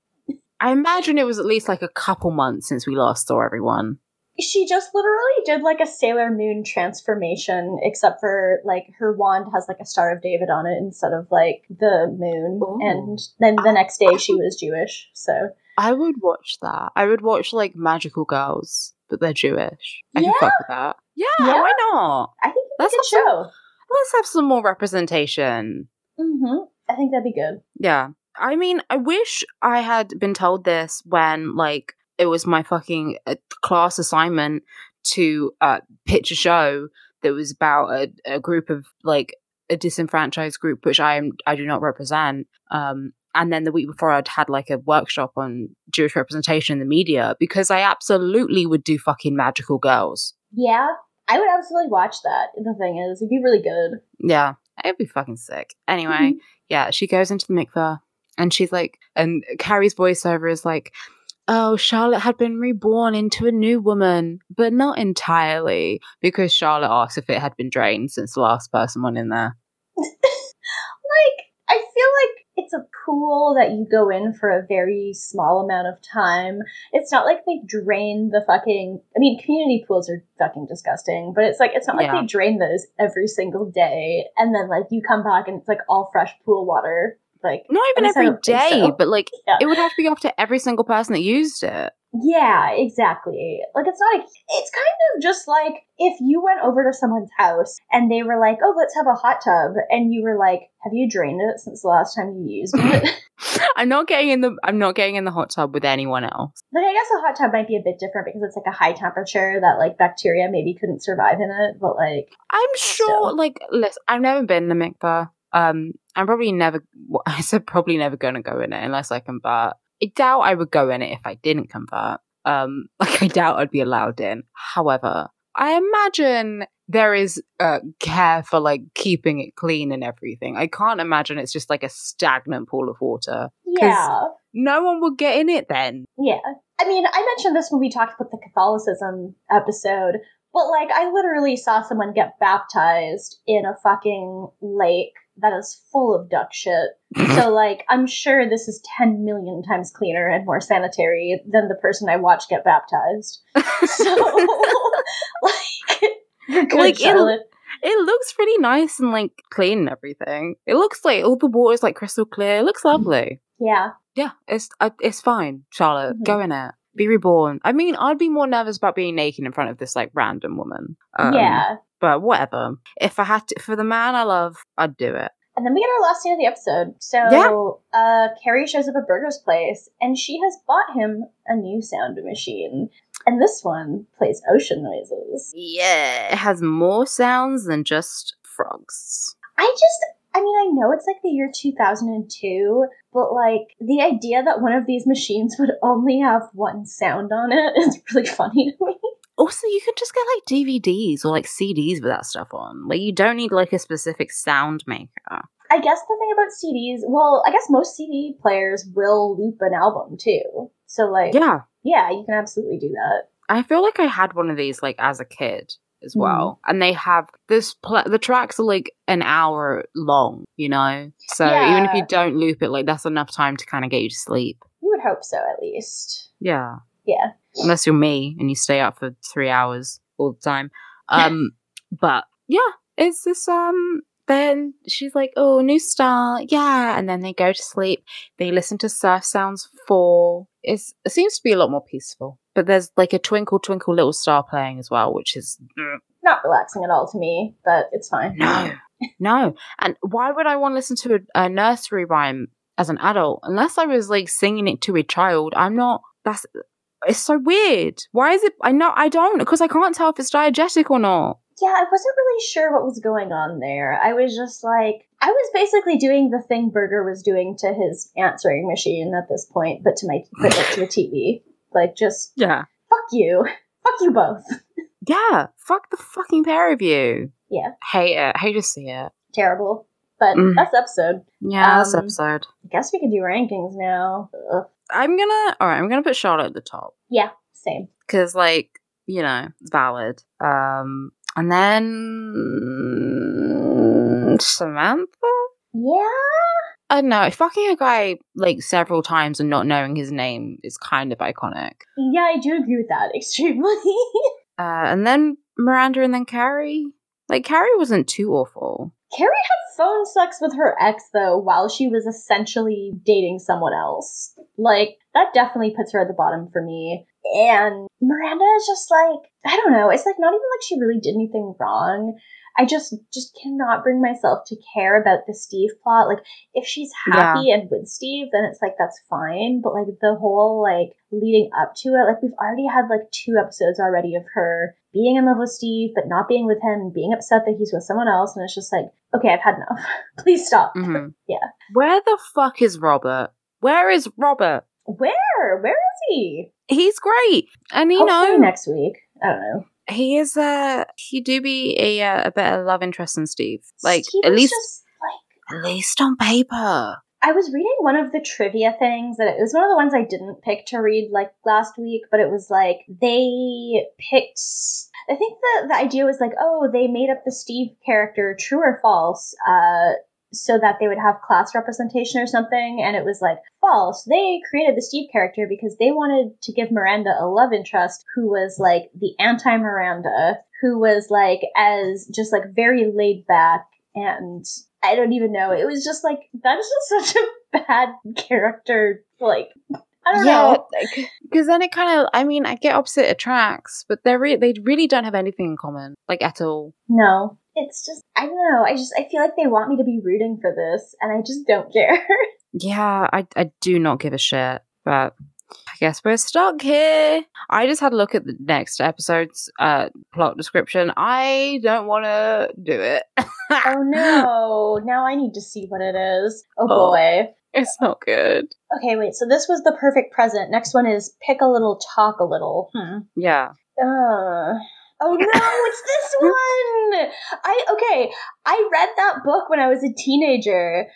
I imagine it was at least like a couple months since we last saw everyone. She just literally did like a Sailor Moon transformation, except for like her wand has like a Star of David on it instead of like the moon. Ooh. And then the next day she was Jewish. So I would watch that. I would watch like Magical Girls, but they're Jewish. I can fuck with that. Yeah, why not? I think that's a show. Let's have some more representation. I think that'd be good. Yeah. I mean, I wish I had been told this when, like, it was my fucking class assignment to pitch a show that was about a group of, like, a disenfranchised group, which I do not represent. And then the week before, I'd had, like, a workshop on Jewish representation in the media, because I absolutely would do fucking Magical Girls. Yeah, I would absolutely watch that. The thing is, it'd be really good. Yeah, it'd be fucking sick. Anyway, yeah, she goes into the mikveh. And she's like, and Carrie's voiceover is like, oh, Charlotte had been reborn into a new woman, but not entirely, because Charlotte asked if it had been drained since the last person went in there. Like, I feel like it's a cool that you go in for a very small amount of time. It's not like they drain the fucking, I mean, community pools are fucking disgusting, but it's like, it's not like they drain those every single day. And then like you come back and it's like all fresh pool water. Like not even every day, but like it would have to be up to every single person that used it. Yeah, exactly. Like it's not, it's kind of just like if you went over to someone's house and they were like, oh, let's have a hot tub. And you were like, have you drained it since the last time you used it? I'm not getting in the hot tub with anyone else. Like I guess a hot tub might be a bit different because it's like a high temperature that like bacteria maybe couldn't survive in it. But like, I'm sure like, listen, I've never been in a mikveh. I'm probably never, I said probably never going to go in it unless I convert. I doubt I would go in it if I didn't convert. Like I doubt I'd be allowed in. However, I imagine there is care for like keeping it clean and everything. I can't imagine it's just like a stagnant pool of water. Yeah. No one would get in it then. Yeah. I mean, I mentioned this when we talked about the Catholicism episode, but like I literally saw someone get baptized in a fucking lake that is full of duck shit. So, like, I'm sure this is 10 million times cleaner and more sanitary than the person I watched get baptized. So, like, you're good, like, Charlotte. It looks pretty nice and, like, clean and everything. It looks like all the water's, like, crystal clear. It looks lovely. Yeah. Yeah, it's fine, Charlotte. Mm-hmm. Go in it. Be reborn. I mean, I'd be more nervous about being naked in front of this, like, random woman. Yeah. But whatever. If I had to, for the man I love, I'd do it. And then we get our last scene of the episode. So Carrie shows up at Burger's place and she has bought him a new sound machine. And this one plays ocean noises. Yeah, it has more sounds than just frogs. I know it's like the year 2002, but like the idea that one of these machines would only have one sound on it is really funny to me. Also, you could just get, like, DVDs or, like, CDs with that stuff on. Like, you don't need, like, a specific sound maker. I guess the thing about CDs... Well, I guess most CD players will loop an album, too. So, like... Yeah. Yeah, you can absolutely do that. I feel like I had one of these, like, as a kid as well. Mm. And they have... The tracks are, like, an hour long, you know? So, even if you don't loop it, like, that's enough time to kind of get you to sleep. You would hope so, at least. Yeah. Yeah. Unless you're me and you stay up for 3 hours all the time. But yeah, it's this, then she's like, oh, new star. Yeah. And then they go to sleep. They listen to surf sounds fall. It seems to be a lot more peaceful, but there's like a Twinkle Twinkle Little Star playing as well, which is not relaxing at all to me, but it's fine. No. And why would I want to listen to a nursery rhyme as an adult? Unless I was like singing it to a child. I'm not, it's so weird. Why is it? I know I don't, because I can't tell if it's diegetic or not. Yeah, I wasn't really sure what was going on there. I was just like, I was basically doing the thing Burger was doing to his answering machine at this point, but to the TV. Like, just fuck you both. Yeah, fuck the fucking pair of you. Yeah, hate it. Hate to see it. Terrible. But that's the episode. Yeah, that's the episode. I guess we could do rankings now. Ugh. I'm gonna put Charlotte at the top. Yeah, same. Because, like, you know, it's valid. And then Samantha? Yeah? I don't know. Fucking a guy, like, several times and not knowing his name is kind of iconic. Yeah, I do agree with that extremely. And then Miranda and then Carrie. Like, Carrie wasn't too awful. Carrie had phone sex with her ex, though, while she was essentially dating someone else. Like, that definitely puts her at the bottom for me. And Miranda is just like, I don't know. It's like not even like she really did anything wrong. I just cannot bring myself to care about the Steve plot. Like, if she's happy and with Steve, then it's like, that's fine. But, like, the whole, like, leading up to it, like, we've already had, like, 2 episodes already of her being in love with Steve, but not being with him, and being upset that he's with someone else. And it's just like, okay, I've had enough. Please stop. Mm-hmm. Yeah. Where the fuck is Robert? Where is Robert? Where is he? He's great. And, you know, next week. I don't know. He is he do be a better love interest than Steve. Like, Steve at least on paper. I was reading one of the trivia things, and it was one of the ones I didn't pick to read, like, last week, but it was like, they picked, I think the idea was like, oh, they made up the Steve character, true or false, so that they would have class representation or something. And it was like, false. They created the Steve character because they wanted to give Miranda a love interest who was like the anti-Miranda, who was like as just like very laid back. And I don't even know. It was just like, that is just such a bad character. Like, I don't know. Because then it kind of, I mean, I get opposite attracts, but they really don't have anything in common, like at all. No. It's just, I don't know. I feel like they want me to be rooting for this, and I just don't care. Yeah, I do not give a shit, but I guess we're stuck here. I just had a look at the next episode's plot description. I don't want to do it. Oh, no. Now I need to see what it is. Oh, boy. It's not good. Okay, wait. So this was the perfect present. Next one is pick a little, talk a little. Yeah. Oh no, it's this one! I read that book when I was a teenager.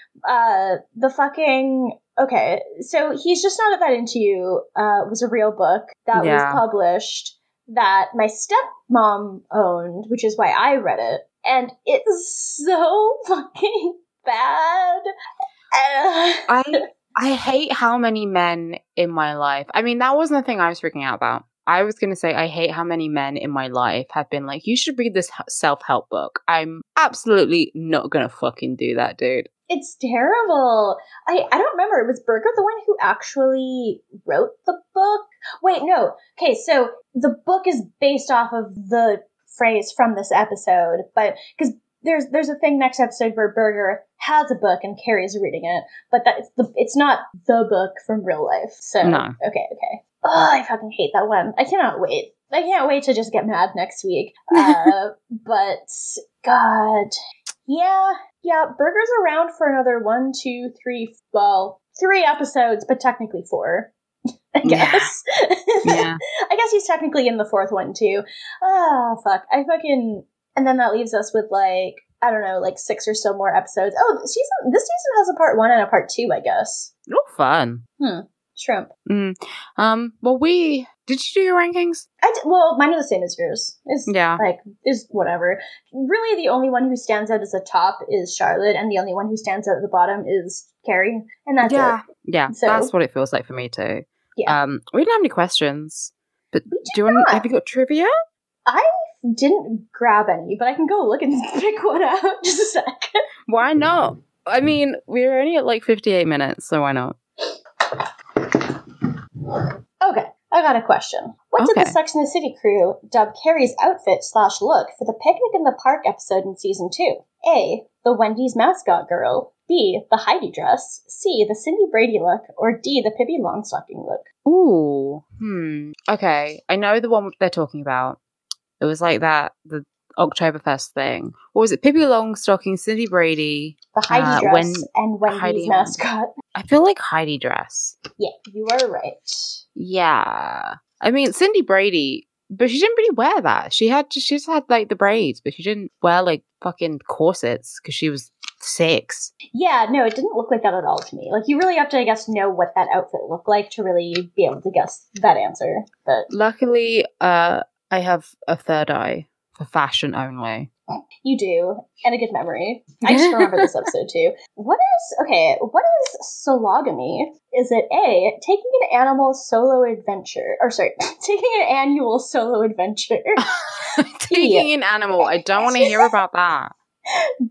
So He's Just Not That Into You was a real book that was published that my stepmom owned, which is why I read it. And it's so fucking bad. I hate how many men in my life. I mean, that wasn't the thing I was freaking out about. I was going to say, I hate how many men in my life have been like, you should read this self-help book. I'm absolutely not going to fucking do that, dude. It's terrible. I don't remember. Was Berger the one who actually wrote the book? Wait, no. Okay, so the book is based off of the phrase from this episode, but because there's a thing next episode where Berger has a book and Carrie's reading it, but it's not the book from real life. So, no. Okay. Oh, I fucking hate that one. I can't wait to just get mad next week. But, God. Yeah, Berger's around for another 3 episodes, but technically 4, I guess. Yeah. I guess he's technically in the 4th one, too. Oh, fuck. And then that leaves us with, like, I don't know, like 6 or so more episodes. Oh, this season has a part 1 and a part 2, I guess. Oh, fun. Shrimp. Well, did you do your rankings? Well, mine are the same as yours. It's whatever. Really, the only one who stands out as a top is Charlotte, and the only one who stands out at the bottom is Carrie, and that's it. Yeah, so, that's what it feels like for me too. Yeah. We didn't have any questions, but have you got trivia? I didn't grab any, but I can go look and pick one out. Just a sec. Why not? I mean, we're only at like 58 minutes, so why not? Okay, I got a question. Did the Sex and the City crew dub Carrie's outfit/look for the Picnic in the Park episode in season 2? A, the Wendy's mascot girl. B, the Heidi dress. C, the Cindy Brady look. Or D, the Pippi Longstocking look. Ooh. Okay, I know the one they're talking about. It was like that, the Oktoberfest thing. What was it? Pippi Longstocking, Cindy Brady. The Heidi dress and Wendy's mascot. I feel like Heidi dress. Yeah, you are right. Yeah. I mean, Cindy Brady, but she didn't really wear that. She just had like the braids, but she didn't wear like fucking corsets because she was 6. Yeah, no, it didn't look like that at all to me. Like, you really have to, I guess, know what that outfit looked like to really be able to guess that answer. But luckily, I have a third eye for fashion only. You do, and a good memory. I just remember this episode too. What is sologamy? Is it A, taking an annual solo adventure? Taking an animal. I don't want to hear about that.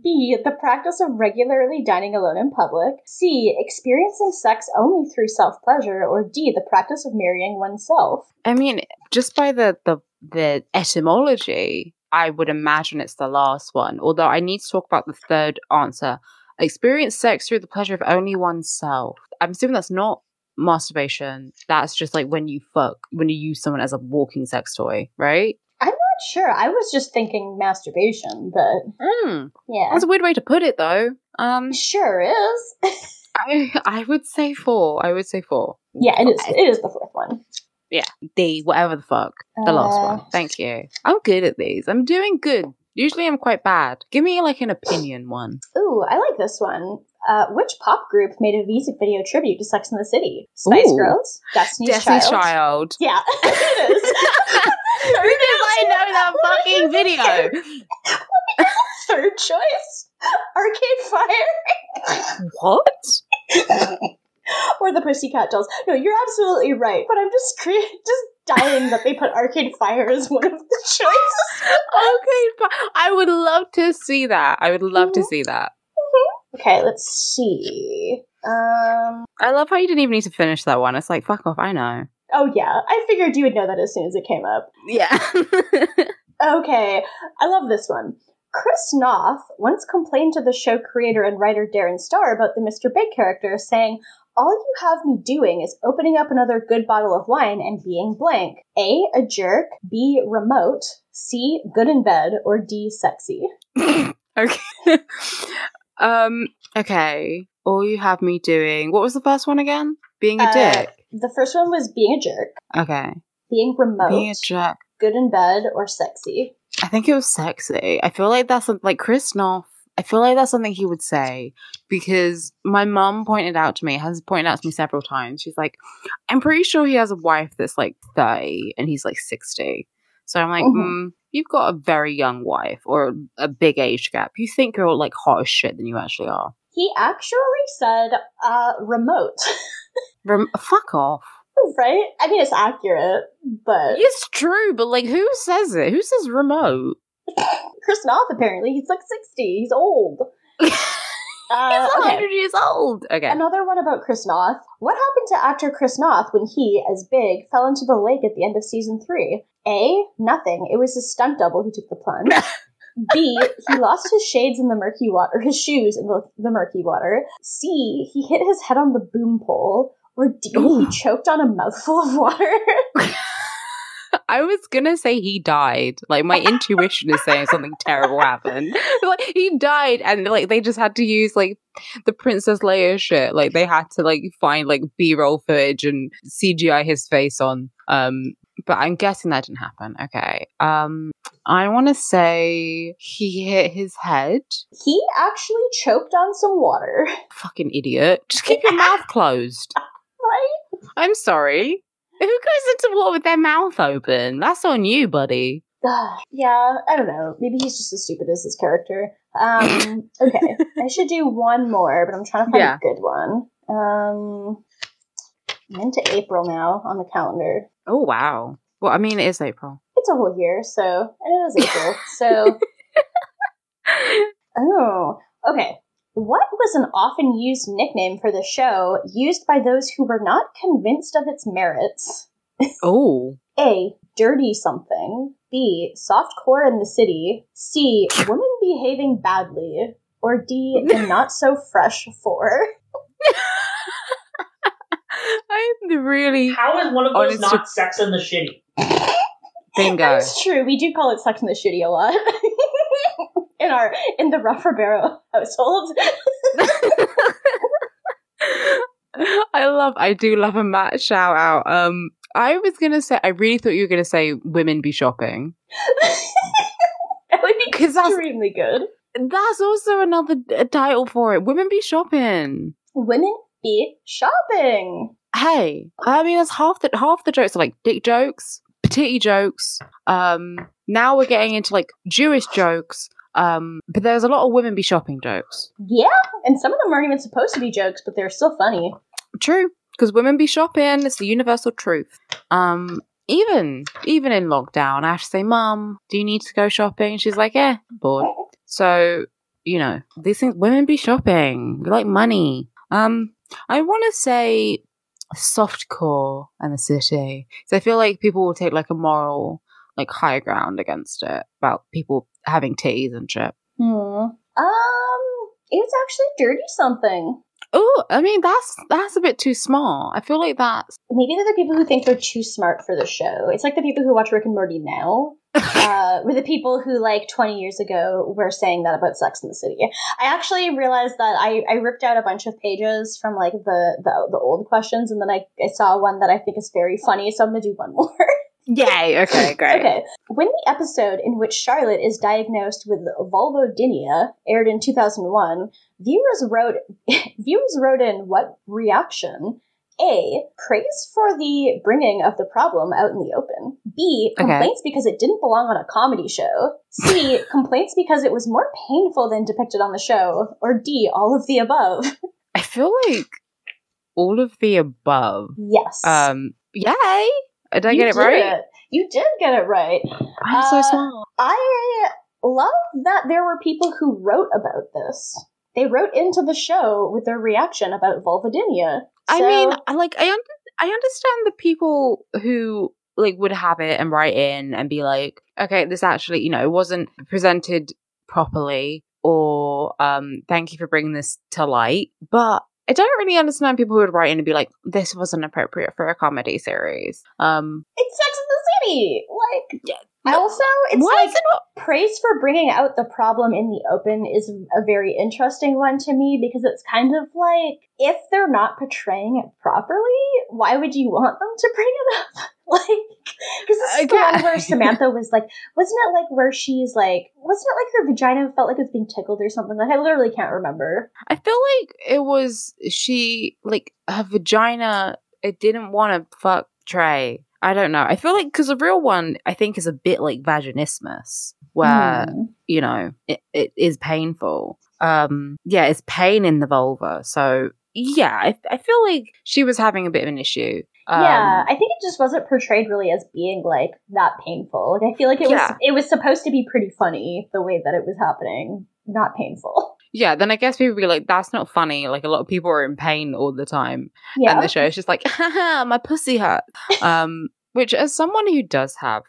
B, the practice of regularly dining alone in public. C, experiencing sex only through self-pleasure. Or D, the practice of marrying oneself. I mean, just by the etymology, I would imagine it's the last one. Although I need to talk about the third answer. Experience sex through the pleasure of only oneself. I'm assuming that's not masturbation. That's just like when you use someone as a walking sex toy, right? I'm not sure. I was just thinking masturbation, but... Yeah. That's a weird way to put it, though. Sure is. I would say 4. Yeah, it is the 4th one. Yeah, the last one. Thank you. I'm good at these. I'm doing good. Usually I'm quite bad. Give me like an opinion one. Ooh, I like this one. Which pop group made a music video tribute to Sex and the City? Spice Girls? Destiny's Child. Yeah, it is. Because I know that fucking video. What is the third choice? Arcade Fire. What? Or the Pussycat Dolls. No, you're absolutely right. But I'm just dying that they put Arcade Fire as one of the choices. Okay, I would love to see that. I would love to see that. Mm-hmm. Okay, let's see. I love how you didn't even need to finish that one. It's like, fuck off, I know. Oh, yeah. I figured you would know that as soon as it came up. Yeah. Okay. I love this one. Chris Noth once complained to the show creator and writer Darren Star about the Mr. Big character, saying, "All you have me doing is opening up another good bottle of wine and being blank. A jerk, B, remote, C, good in bed, or D, sexy." Okay. Okay. All you have me doing. What was the first one again? Being a dick. The first one was being a jerk. Okay. Being remote. Being a jerk. Good in bed, or sexy. I think it was sexy. I feel like that's like Chris Noth. I feel like that's something he would say, because my mum has pointed out to me several times. She's like, I'm pretty sure he has a wife that's like 30 and he's like 60. So I'm like, you've got a very young wife or a big age gap. You think you're like hot as shit than you actually are. He actually said remote. Fuck off. Right? I mean, it's accurate, but... It's true, but like, who says it? Who says remote? Chris Noth, apparently. He's like 60. He's old. He's 100 years old. Okay. Another one about Chris Noth. What happened to actor Chris Noth when he, as Big, fell into the lake at the end of season 3? A, nothing. It was his stunt double who took the plunge. B, he lost his shades in the murky water, his shoes in the murky water. C, he hit his head on the boom pole. Or D, he choked on a mouthful of water. I was gonna say he died. Like, my intuition is saying something terrible happened. Like, he died, and like they just had to use like the Princess Leia shit. Like, they had to like find like B-roll footage and CGI his face on. But I'm guessing that didn't happen. Okay. I want to say he hit his head. He actually choked on some water. Fucking idiot! Just keep your mouth closed. Right? I'm sorry. Who goes into water with their mouth open? That's on you, buddy. Yeah, I don't know. Maybe he's just as stupid as his character. Okay, I should do one more, but I'm trying to find a good one. I'm into April now on the calendar. Oh, wow. Well, I mean, it is April. It's a whole year, so... And it is April, so... Oh, okay. What was an often used nickname for the show used by those who were not convinced of its merits? Oh. A, dirty something. B, softcore in the city. C, women behaving badly. Or D, the not so fresh four. I'm really... How is one of those not Sex and the City? Bingo. That's true. We do call it Sex and the Shitty a lot. In the Rough Ribeiro household. I do love a Matt shout out. I was gonna say, I really thought you were gonna say women be shopping. That would be extremely good. That's also another title for it. Women be shopping. Women be shopping. Hey, I mean, that's half the jokes are like dick jokes, petite jokes. Now we're getting into like Jewish jokes. But there's a lot of women be shopping jokes. Yeah, and some of them aren't even supposed to be jokes, but they're still funny. True, because women be shopping. It's the universal truth. Even in lockdown, I have to say, Mum, do you need to go shopping? She's like, yeah, I'm bored. So, you know, these things, women be shopping. We like money. I want to say softcore and the city. So I feel like people will take like a moral, like high ground against it about people having titties and shit. It's actually dirty something. Oh, I mean, that's a bit too smart. I feel like that's... Maybe they're the people who think they're too smart for the show. It's like the people who watch Rick and Morty now. Were the people who, like, 20 years ago were saying that about Sex and the City. I actually realized that I ripped out a bunch of pages from, like, the old questions, and then I saw one that I think is very funny, so I'm going to do one more. Yay, okay, great. Okay. When the episode in which Charlotte is diagnosed with vulvodynia aired in 2001, viewers wrote in what reaction? A, praise for the bringing of the problem out in the open. B, complaints because it didn't belong on a comedy show. C, complaints because it was more painful than depicted on the show. Or D, all of the above. I feel like all of the above. Yes. Yay! Did I get it right? You did get it right. I'm so smart. I love that there were people who wrote about this. They wrote into the show with their reaction about vulvodynia. So, I mean, like, I understand the people who, like, would have it and write in and be like, okay, this actually, you know, it wasn't presented properly, or thank you for bringing this to light. But I don't really understand people who would write in and be like, this wasn't appropriate for a comedy series. It's Sex and the City! Like... Yeah. Also, it's like praise for bringing out the problem in the open is a very interesting one to me, because it's kind of like, if they're not portraying it properly, why would you want them to bring it up? Like, because this is the one where Samantha was like, wasn't it like her vagina felt like it was being tickled or something? Like, I literally can't remember. I feel like it was, her vagina, it didn't want to fuck Trey. I don't know. I feel like, because the real one, I think, is a bit like vaginismus, where, you know, it is painful. Yeah, it's pain in the vulva. So, yeah, I feel like she was having a bit of an issue. Yeah, I think it just wasn't portrayed really as being, like, that painful. Like, I feel like it was supposed to be pretty funny, the way that it was happening, not painful. Yeah, then I guess people would be like, that's not funny. Like, a lot of people are in pain all the time. Yeah. And the show is just like, haha, my pussy hurt. Which, as someone who does have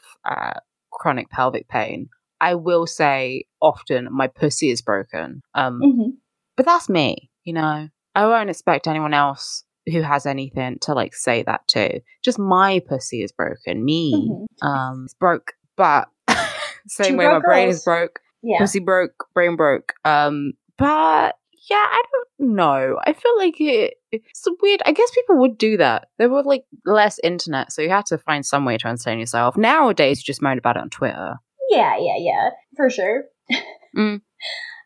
chronic pelvic pain, I will say often my pussy is broken. But that's me, you know. I won't expect anyone else who has anything to, like, say that to. Just my pussy is broken. Me. It's broke. But same way my brain is broke. Yeah. Pussy broke. Brain broke. But, yeah, I don't know. I feel like it's weird. I guess people would do that. There were, like, less internet, so you had to find some way to entertain yourself. Nowadays, you just moan about it on Twitter. Yeah, for sure.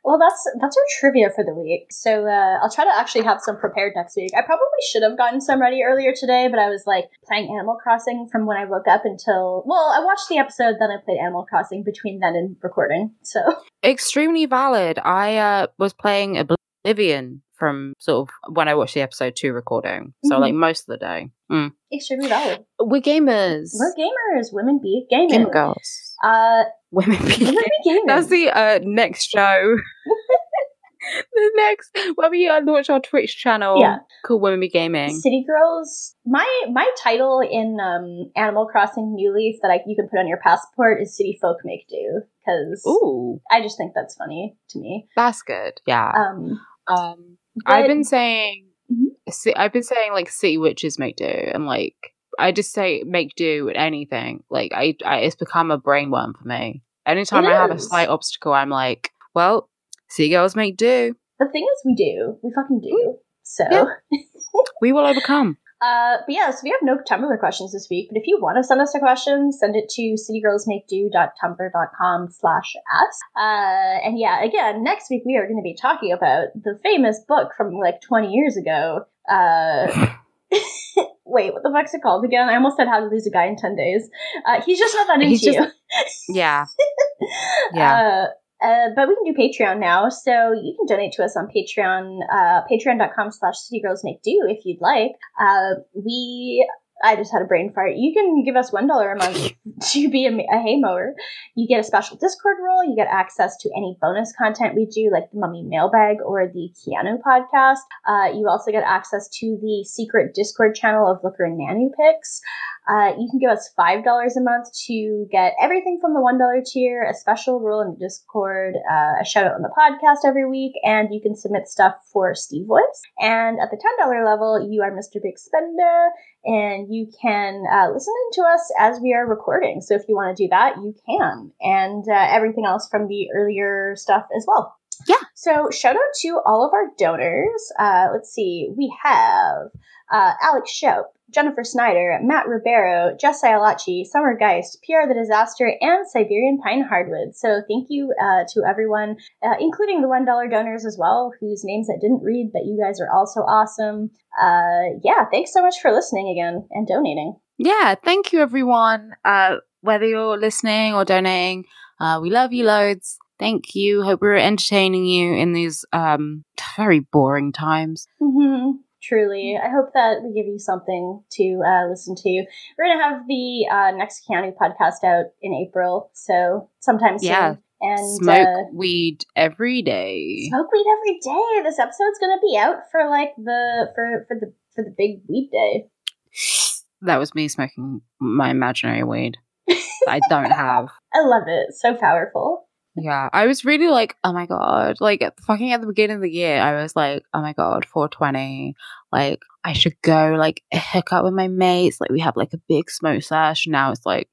Well, that's our trivia for the week. So I'll try to actually have some prepared next week. I probably should have gotten some ready earlier today, but I was, like, playing Animal Crossing from when I woke up until... Well, I watched the episode, then I played Animal Crossing between then and recording, so... Extremely valid. I was playing Oblivion from sort of when I watched the episode to recording. So, like, most of the day. Extremely valid. We're gamers. We're gamers. Women be gamers. Game girls. Women be gamers. That's the next show. The next, when we launch our Twitch channel, called Women Be Gaming. City Girls. My title in Animal Crossing New Leaf that you can put on your passport is City Folk Make Do, because I just think that's funny to me. That's good. Yeah. But I've been saying like City Witches Make Do, and like I just say make do with anything. Like I it's become a brainworm for me. Anytime I have a slight obstacle, I'm like, well. See, girls make do. The thing is, we do. We fucking do. So. Yeah. We will overcome. But yeah, so we have no Tumblr questions this week. But if you want to send us a question, send it to citygirlsmakedo.tumblr.com/ask. And yeah, again, next week we are going to be talking about the famous book from like 20 years ago. Wait, what the fuck's it called again? I almost said How to Lose a Guy in 10 Days. He's just not that into you. Yeah. Yeah. But we can do Patreon now, so you can donate to us on Patreon, patreon.com/citygirlsmakedo if you'd like. I just had a brain fart. You can give us $1 a month to be a hay mower. You get a special Discord role. You get access to any bonus content we do, like the Mummy Mailbag or the Keanu podcast. You also get access to the secret Discord channel of Looker and Nanu Picks. You can give us $5 a month to get everything from the $1 tier, a special role in the Discord, a shout out on the podcast every week, and you can submit stuff for Steve Voice. And at the $10 level, you are Mr. Big Spender, and you can listen in to us as we are recording. So if you want to do that, you can. And everything else from the earlier stuff as well. Yeah. So shout out to all of our donors. Let's see. We have Alex Shope, Jennifer Snyder, Matt Ribeiro, Jess Ialacci, Summer Geist, Pierre the Disaster, and Siberian Pine Hardwood. So thank you to everyone, including the $1 donors as well, whose names I didn't read, but you guys are also awesome. Yeah, thanks so much for listening again and donating. Yeah, thank you, everyone. Whether you're listening or donating, we love you loads. Thank you. Hope we're entertaining you in these very boring times. Mm-hmm. Truly. I hope that we give you something to listen to. We're going to have the Next Keanu podcast out in April, so sometime soon. Yeah. And smoke weed every day. Smoke weed every day. This episode's going to be out for like the big weed day. That was me smoking my imaginary weed. I don't have. I love it. So powerful. Yeah, I was really like, oh my god, like fucking at the beginning of the year, I was like, oh my god, 420, like I should go like hook up with my mates, like we have like a big smoke sesh. Now it's like,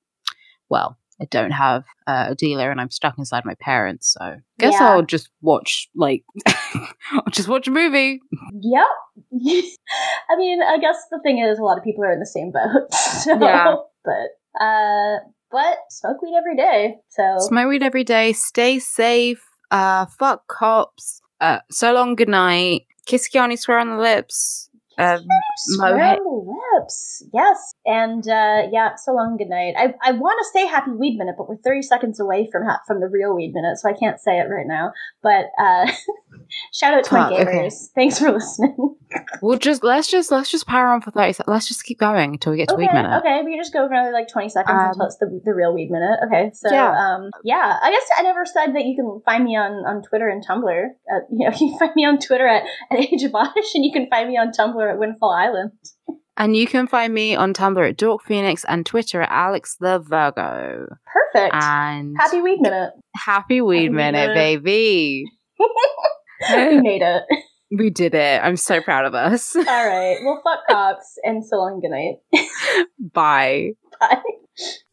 well, I don't have a dealer and I'm stuck inside my parents, so guess yeah. I'll just watch like I'll just watch a movie. Yep. I mean, I guess the thing is a lot of people are in the same boat. So, yeah. But smoke weed every day. So smoke weed every day. Stay safe. Fuck cops. So long, good night. Kiss Keanu, swear on the lips. Swear on the lips. Yes. And yeah, so long, good night. I want to say happy weed minute, but we're 30 seconds away from the real weed minute, so I can't say it right now. But shout out to my gamers. Okay. Thanks for listening. We'll just let's just power on for 30 seconds. Let's just keep going until we get to weed minute. Okay, we can just go for another like 20 seconds until it's the real weed minute. Okay, so yeah. I guess I never said that you can find me on Twitter and Tumblr. You can find me on Twitter at Age of Oddish, and you can find me on Tumblr at Windfall Island. And you can find me on Tumblr at Dork Phoenix and Twitter at Alex the Virgo. Perfect. And happy weed minute. Happy weed minute, baby. We made it. We did it. I'm so proud of us. All right. Well, fuck cops and so long, good night. Bye. Bye.